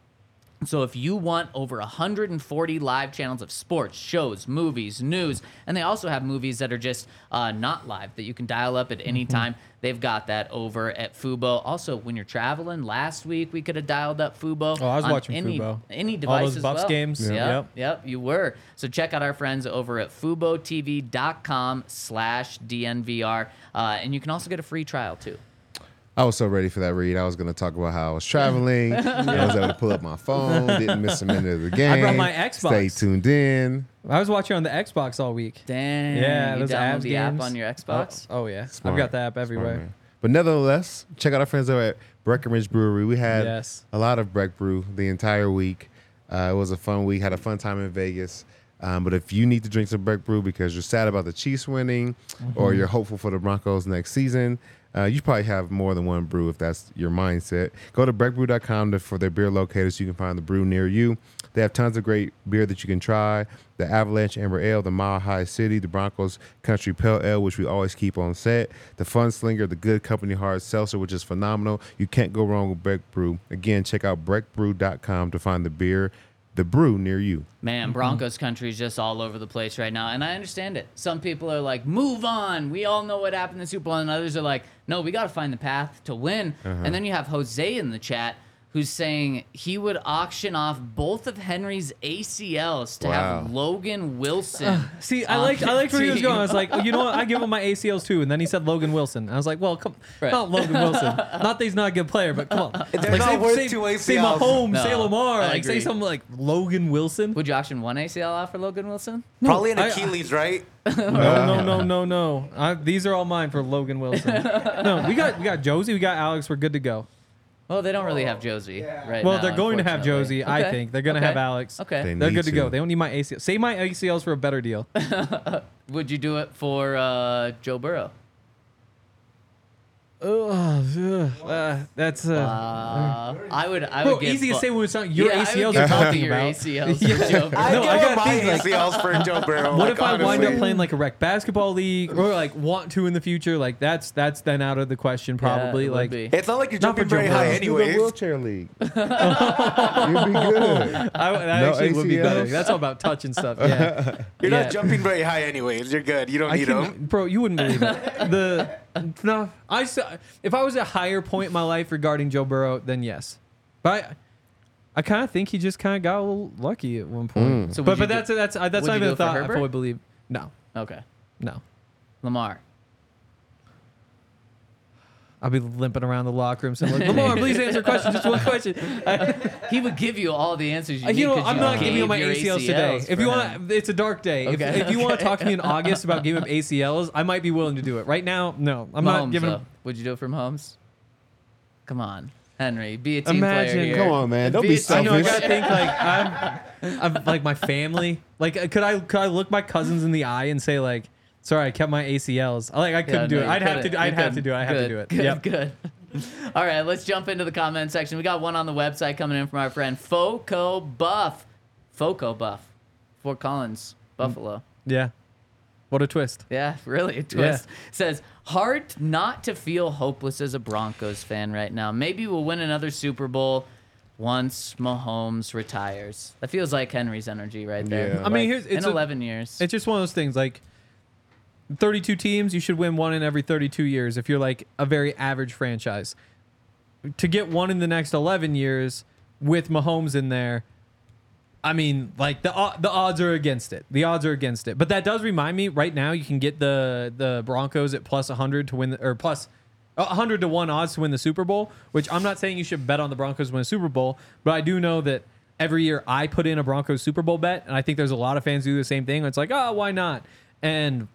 So if you want over 140 live channels of sports, shows, movies, news, and they also have movies that are just not live that you can dial up at any time, they've got that over at Fubo. Also, when you're traveling, last week we could have dialed up Fubo. Oh, I was watching Fubo. Any device as well. All those Buffs games. Yep, you were. So check out our friends over at FuboTV.com/DNVR. And you can also get a free trial, too. I was so ready for that read. I was going to talk about how I was traveling. I was able to pull up my phone. Didn't miss a minute of the game. I brought my Xbox. Stay tuned in. I was watching on the Xbox all week. Dang. Yeah, those Avs games. You download the app on your Xbox? Oh yeah. Smart. I've got the app everywhere. Smart, but nevertheless, check out our friends over at Breckenridge Brewery. We had a lot of Breck Brew the entire week. It was a fun week. Had a fun time in Vegas. But if you need to drink some Breck Brew because you're sad about the Chiefs winning or you're hopeful for the Broncos next season, you probably have more than one brew if that's your mindset. Go to breckbrew.com for their beer locators so you can find the brew near you. They have tons of great beer that you can try. The Avalanche Amber Ale, the Mile High City, the Broncos Country Pale Ale, which we always keep on set, the Fun Slinger, the Good Company Hard Seltzer, which is phenomenal. You can't go wrong with Breck Brew. Again, check out breckbrew.com to find the beer the brew near you. Man, Broncos country is just all over the place right now, and I understand it. Some people are like, move on. We all know what happened in the Super Bowl, and others are like, no, we got to find the path to win. And then you have Jose in the chat who's saying he would auction off both of Henry's ACLs to have Logan Wilson. See, I liked where he was going. I was like, oh, you know what? I give him my ACLs too. And then he said Logan Wilson. I was like, well, come not Logan Wilson. Not that he's not a good player, but come on. They're like, not worth two ACLs. Say Mahomes, say Lamar. Like, say something like Logan Wilson. Would you auction one ACL off for Logan Wilson? No, probably an Achilles, right? No. These are all mine for Logan Wilson. No, we got Josie. We got Alex. We're good to go. Well, they don't really have Josie right now. Well, they're going to have Josie, I think. They're going to have Alex. Okay. They're good to go. They don't need my ACL. Save my ACLs for a better deal. Would you do it for Joe Burrow? That's... I would give... Easy to say when it's not your ACLs you're talking about. ACLs for Joe Burrow. I got my ACLs for Joe Burrow. What if I wind up playing like a rec basketball league or like want to in the future? Like that's then out of the question probably. Like it's not like you're jumping very high anyways. Do the wheelchair league. You'd be good. That actually would be better. That's all about touch and stuff. Yeah. You're not jumping very high anyways. You're good. You don't need them. Bro, you wouldn't believe it. No, if I was at a higher point in my life regarding Joe Burrow, then yes. But I kind of think he just kind of got a little lucky at one point. So but that's not even a thought. I probably believe no. Okay. No. Lamar. I'll be limping around the locker room saying, Lamar, please answer a question. Just one question. He would give you all the answers you need. I'm not giving you my ACLs today. If you want, it's a dark day. Okay. If you want to talk to me in August about giving up ACLs, I might be willing to do it. Right now, no. I'm not giving up. Would you do it for Mahomes? Come on. Henry, be a team player here. Come on, man. Don't be selfish. I gotta think like I'm like my family. Like could I look my cousins in the eye and say like, sorry, I kept my ACLs. Like I couldn't do it. I'd have to do it. Good. All right, let's jump into the comment section. We got one on the website coming in from our friend Foco Buff. Fort Collins, Buffalo. Yeah. What a twist. Yeah, really a twist. Yeah. Says, hard not to feel hopeless as a Broncos fan right now. Maybe we'll win another Super Bowl once Mahomes retires. That feels like Henry's energy right there. Yeah. I mean, in 11 years. It's just one of those things like 32 teams, you should win one in every 32 years if you're like a very average franchise. To get one in the next 11 years with Mahomes in there, I mean, like the odds are against it. The odds are against it. But that does remind me, right now you can get the Broncos at plus 100 to win or plus 100-1 odds to win the Super Bowl, which I'm not saying you should bet on the Broncos to win a Super Bowl, but I do know that every year I put in a Broncos Super Bowl bet, and I think there's a lot of fans who do the same thing. It's like, oh, why not? And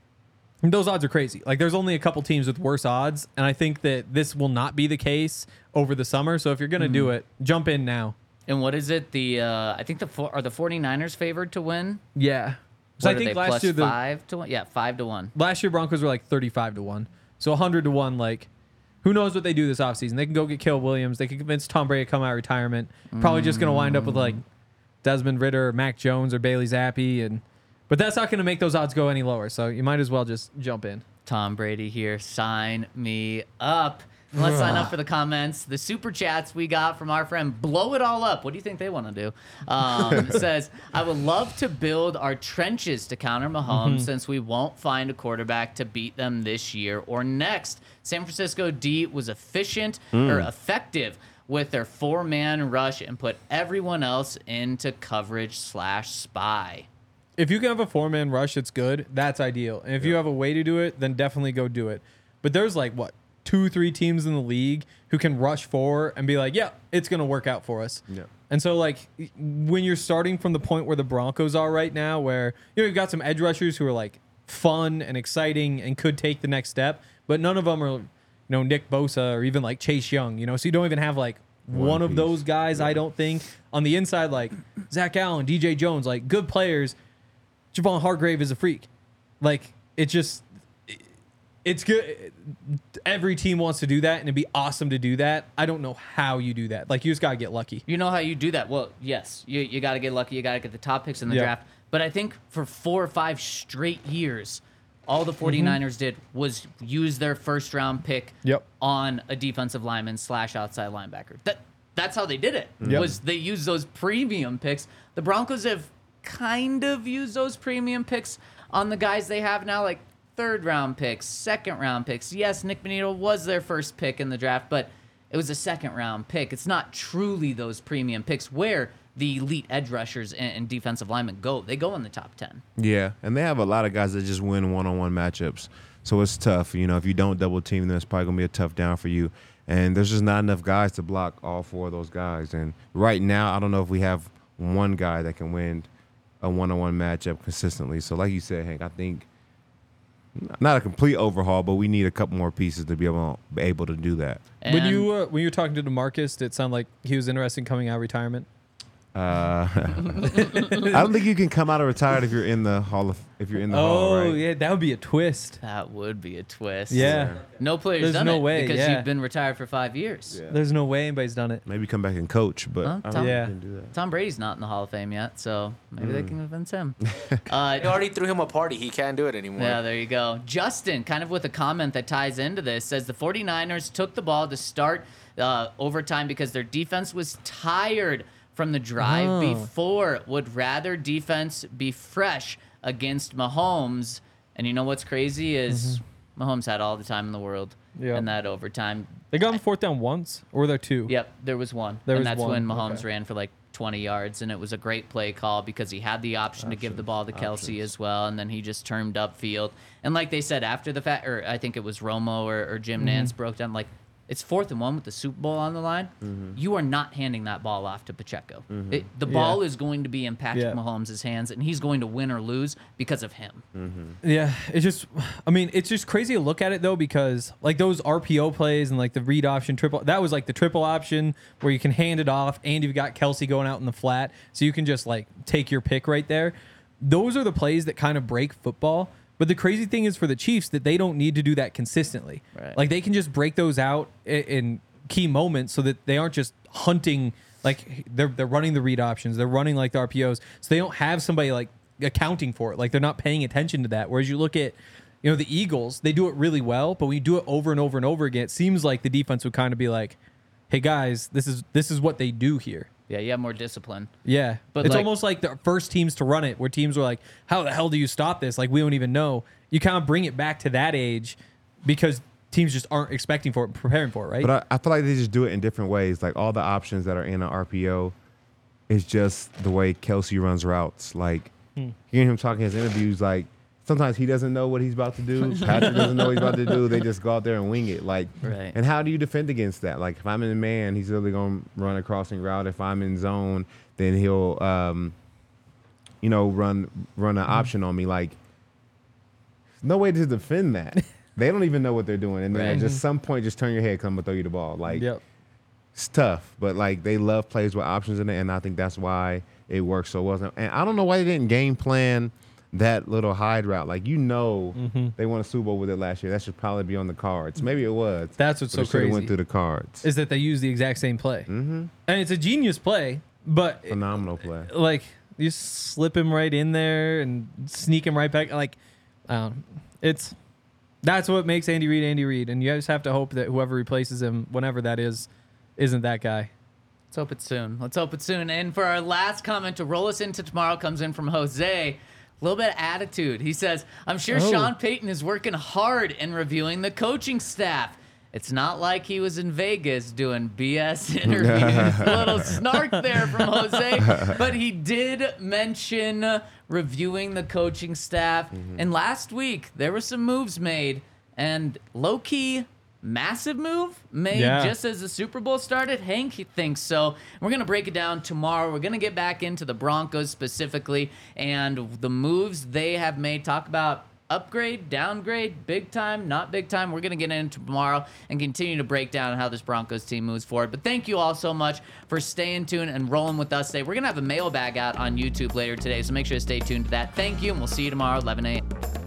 those odds are crazy. Like, there's only a couple teams with worse odds, and I think that this will not be the case over the summer. So if you're going to do it, jump in now. And what is it? I think the 49ers favored to win? Yeah. So I think last year 5-1? Yeah, 5-1. Last year, Broncos were like 35-1. So 100-1, like, who knows what they do this offseason? They can go get Caleb Williams. They can convince Tom Brady to come out of retirement. Probably just going to wind up with, like, Desmond Ridder, or Mac Jones, or Bailey Zappi, and... But that's not going to make those odds go any lower, so you might as well just jump in. Tom Brady here. Sign me up. And let's sign up for the comments. The super chats we got from our friend Blow It All Up. What do you think they want to do? Says, I would love to build our trenches to counter Mahomes since we won't find a quarterback to beat them this year or next. San Francisco D was effective with their four-man rush and put everyone else into coverage/spy. If you can have a four-man rush, it's good. That's ideal. And if you have a way to do it, then definitely go do it. But there's like, 2-3 teams in the league who can rush four and be like, yeah, it's going to work out for us. Yeah. And so, like, when you're starting from the point where the Broncos are right now, where, you know, you've got some edge rushers who are, like, fun and exciting and could take the next step, but none of them are, you know, Nick Bosa or even, like, Chase Young, you know? So you don't even have, like, one of those guys, I don't think. On the inside, like, Zach Allen, DJ Jones, like, good players. Javon Hargrave is a freak. Like, it's good. Every team wants to do that, and it'd be awesome to do that. I don't know how you do that. Like, you just got to get lucky. You know how you do that? Well, yes. You got to get lucky. You got to get the top picks in the draft. But I think for 4 or 5 straight years, all the 49ers did was use their first-round pick on a defensive lineman/outside linebacker. That that's how they did it. Yep. Was they used those premium picks. The Broncos have kind of used those premium picks on the guys they have now, like third-round picks, second-round picks. Yes, Nick Benito was their first pick in the draft, but it was a second-round pick. It's not truly those premium picks where the elite edge rushers and defensive linemen go. They go in the top 10. Yeah, and they have a lot of guys that just win one-on-one matchups. So it's tough. You know, if you don't double-team them, it's probably going to be a tough down for you. And there's just not enough guys to block all four of those guys. And right now, I don't know if we have one guy that can win a one-on-one matchup consistently. So like you said, Hank, I think not a complete overhaul, but we need a couple more pieces to be able to do that. And when you were talking to DeMarcus, did it sound like he was interested in coming out of retirement? I don't think you can come out of retirement if you're in the hall. Hall, right? Yeah, that would be a twist. Yeah. No player's There's done no it way, because yeah. you've been retired for 5 years. Yeah. There's no way anybody's done it. Maybe come back and coach, but I don't think you can do that. Tom Brady's not in the Hall of Fame yet, so maybe they can convince him. They already threw him a party. He can't do it anymore. Yeah, there you go. Justin, kind of with a comment that ties into this, says the 49ers took the ball to start overtime because their defense was tired from the drive before. Would rather defense be fresh against Mahomes. And you know what's crazy is Mahomes had all the time in the world in that overtime. They got him fourth down once, or were there two? Yep, there was one. When Mahomes ran for like 20 yards, and it was a great play call because he had the option to give the ball to Kelce as well, and then he just turned upfield. And like they said after the fact, or I think it was Romo or Jim Nance broke down, like, it's 4th and 1 with the Super Bowl on the line. You are not handing that ball off to Pacheco. The ball is going to be in Patrick Mahomes' hands, and he's going to win or lose because of him. Yeah, it's just, I mean, it's just crazy to look at it, though, because, like, those RPO plays and, like, the read option triple, that was, like, the triple option where you can hand it off, and you've got Kelce going out in the flat, so you can just, like, take your pick right there. Those are the plays that kind of break football. But the crazy thing is for the Chiefs that they don't need to do that consistently. Right. Like, they can just break those out in key moments so that they aren't just hunting. Like, they're running the read options. They're running, like, the RPOs. So they don't have somebody, like, accounting for it. Like, they're not paying attention to that. Whereas you look at, you know, the Eagles, they do it really well. But when you do it over and over and over again, it seems like the defense would kind of be like, hey, guys, this is what they do here. Yeah, you have more discipline. Yeah. But it's like, almost like the first teams to run it, where teams were like, how the hell do you stop this? Like, we don't even know. You kind of bring it back to that age because teams just aren't expecting for it, preparing for it, right? But I feel like they just do it in different ways. Like, all the options that are in an RPO is just the way Kelce runs routes. Like, hearing him talking in his interviews, like, sometimes he doesn't know what he's about to do. Patrick doesn't know what he's about to do. They just go out there and wing it. Like, right. And how do you defend against that? Like, if I'm in a man, he's really going to run a crossing route. If I'm in zone, then he'll, run an option on me. Like, no way to defend that. They don't even know what they're doing. And then at just some point, just turn your head, come and throw you the ball. Like, it's tough. But, like, they love plays with options in it, and I think that's why it works so well. And I don't know why they didn't game plan that little hide route. Like, you know, they won a Super Bowl with it last year. That should probably be on the cards. Maybe it was. That's what's so crazy. It went through the cards. Is that they used the exact same play. And it's a genius play, but phenomenal play. Like, you slip him right in there and sneak him right back. Like, that's what makes Andy Reid Andy Reid. And you just have to hope that whoever replaces him, whenever that is, isn't that guy. Let's hope it's soon. And for our last comment to roll us into tomorrow comes in from Jose. A little bit of attitude. He says, I'm sure Sean Payton is working hard in reviewing the coaching staff. It's not like he was in Vegas doing BS interviews. A little snark there from Jose. But he did mention reviewing the coaching staff. And last week, there were some moves made. And low-key, massive move made just as the Super Bowl started. Hank, he thinks so. We're going to break it down tomorrow. We're going to get back into the Broncos specifically and the moves they have made. Talk about upgrade, downgrade, big time, not big time. We're going to get into tomorrow and continue to break down how this Broncos team moves forward. But thank you all so much for staying tuned and rolling with us today. We're going to have a mailbag out on YouTube later today, so make sure to stay tuned to that. Thank you, and we'll see you tomorrow, 11 a.m.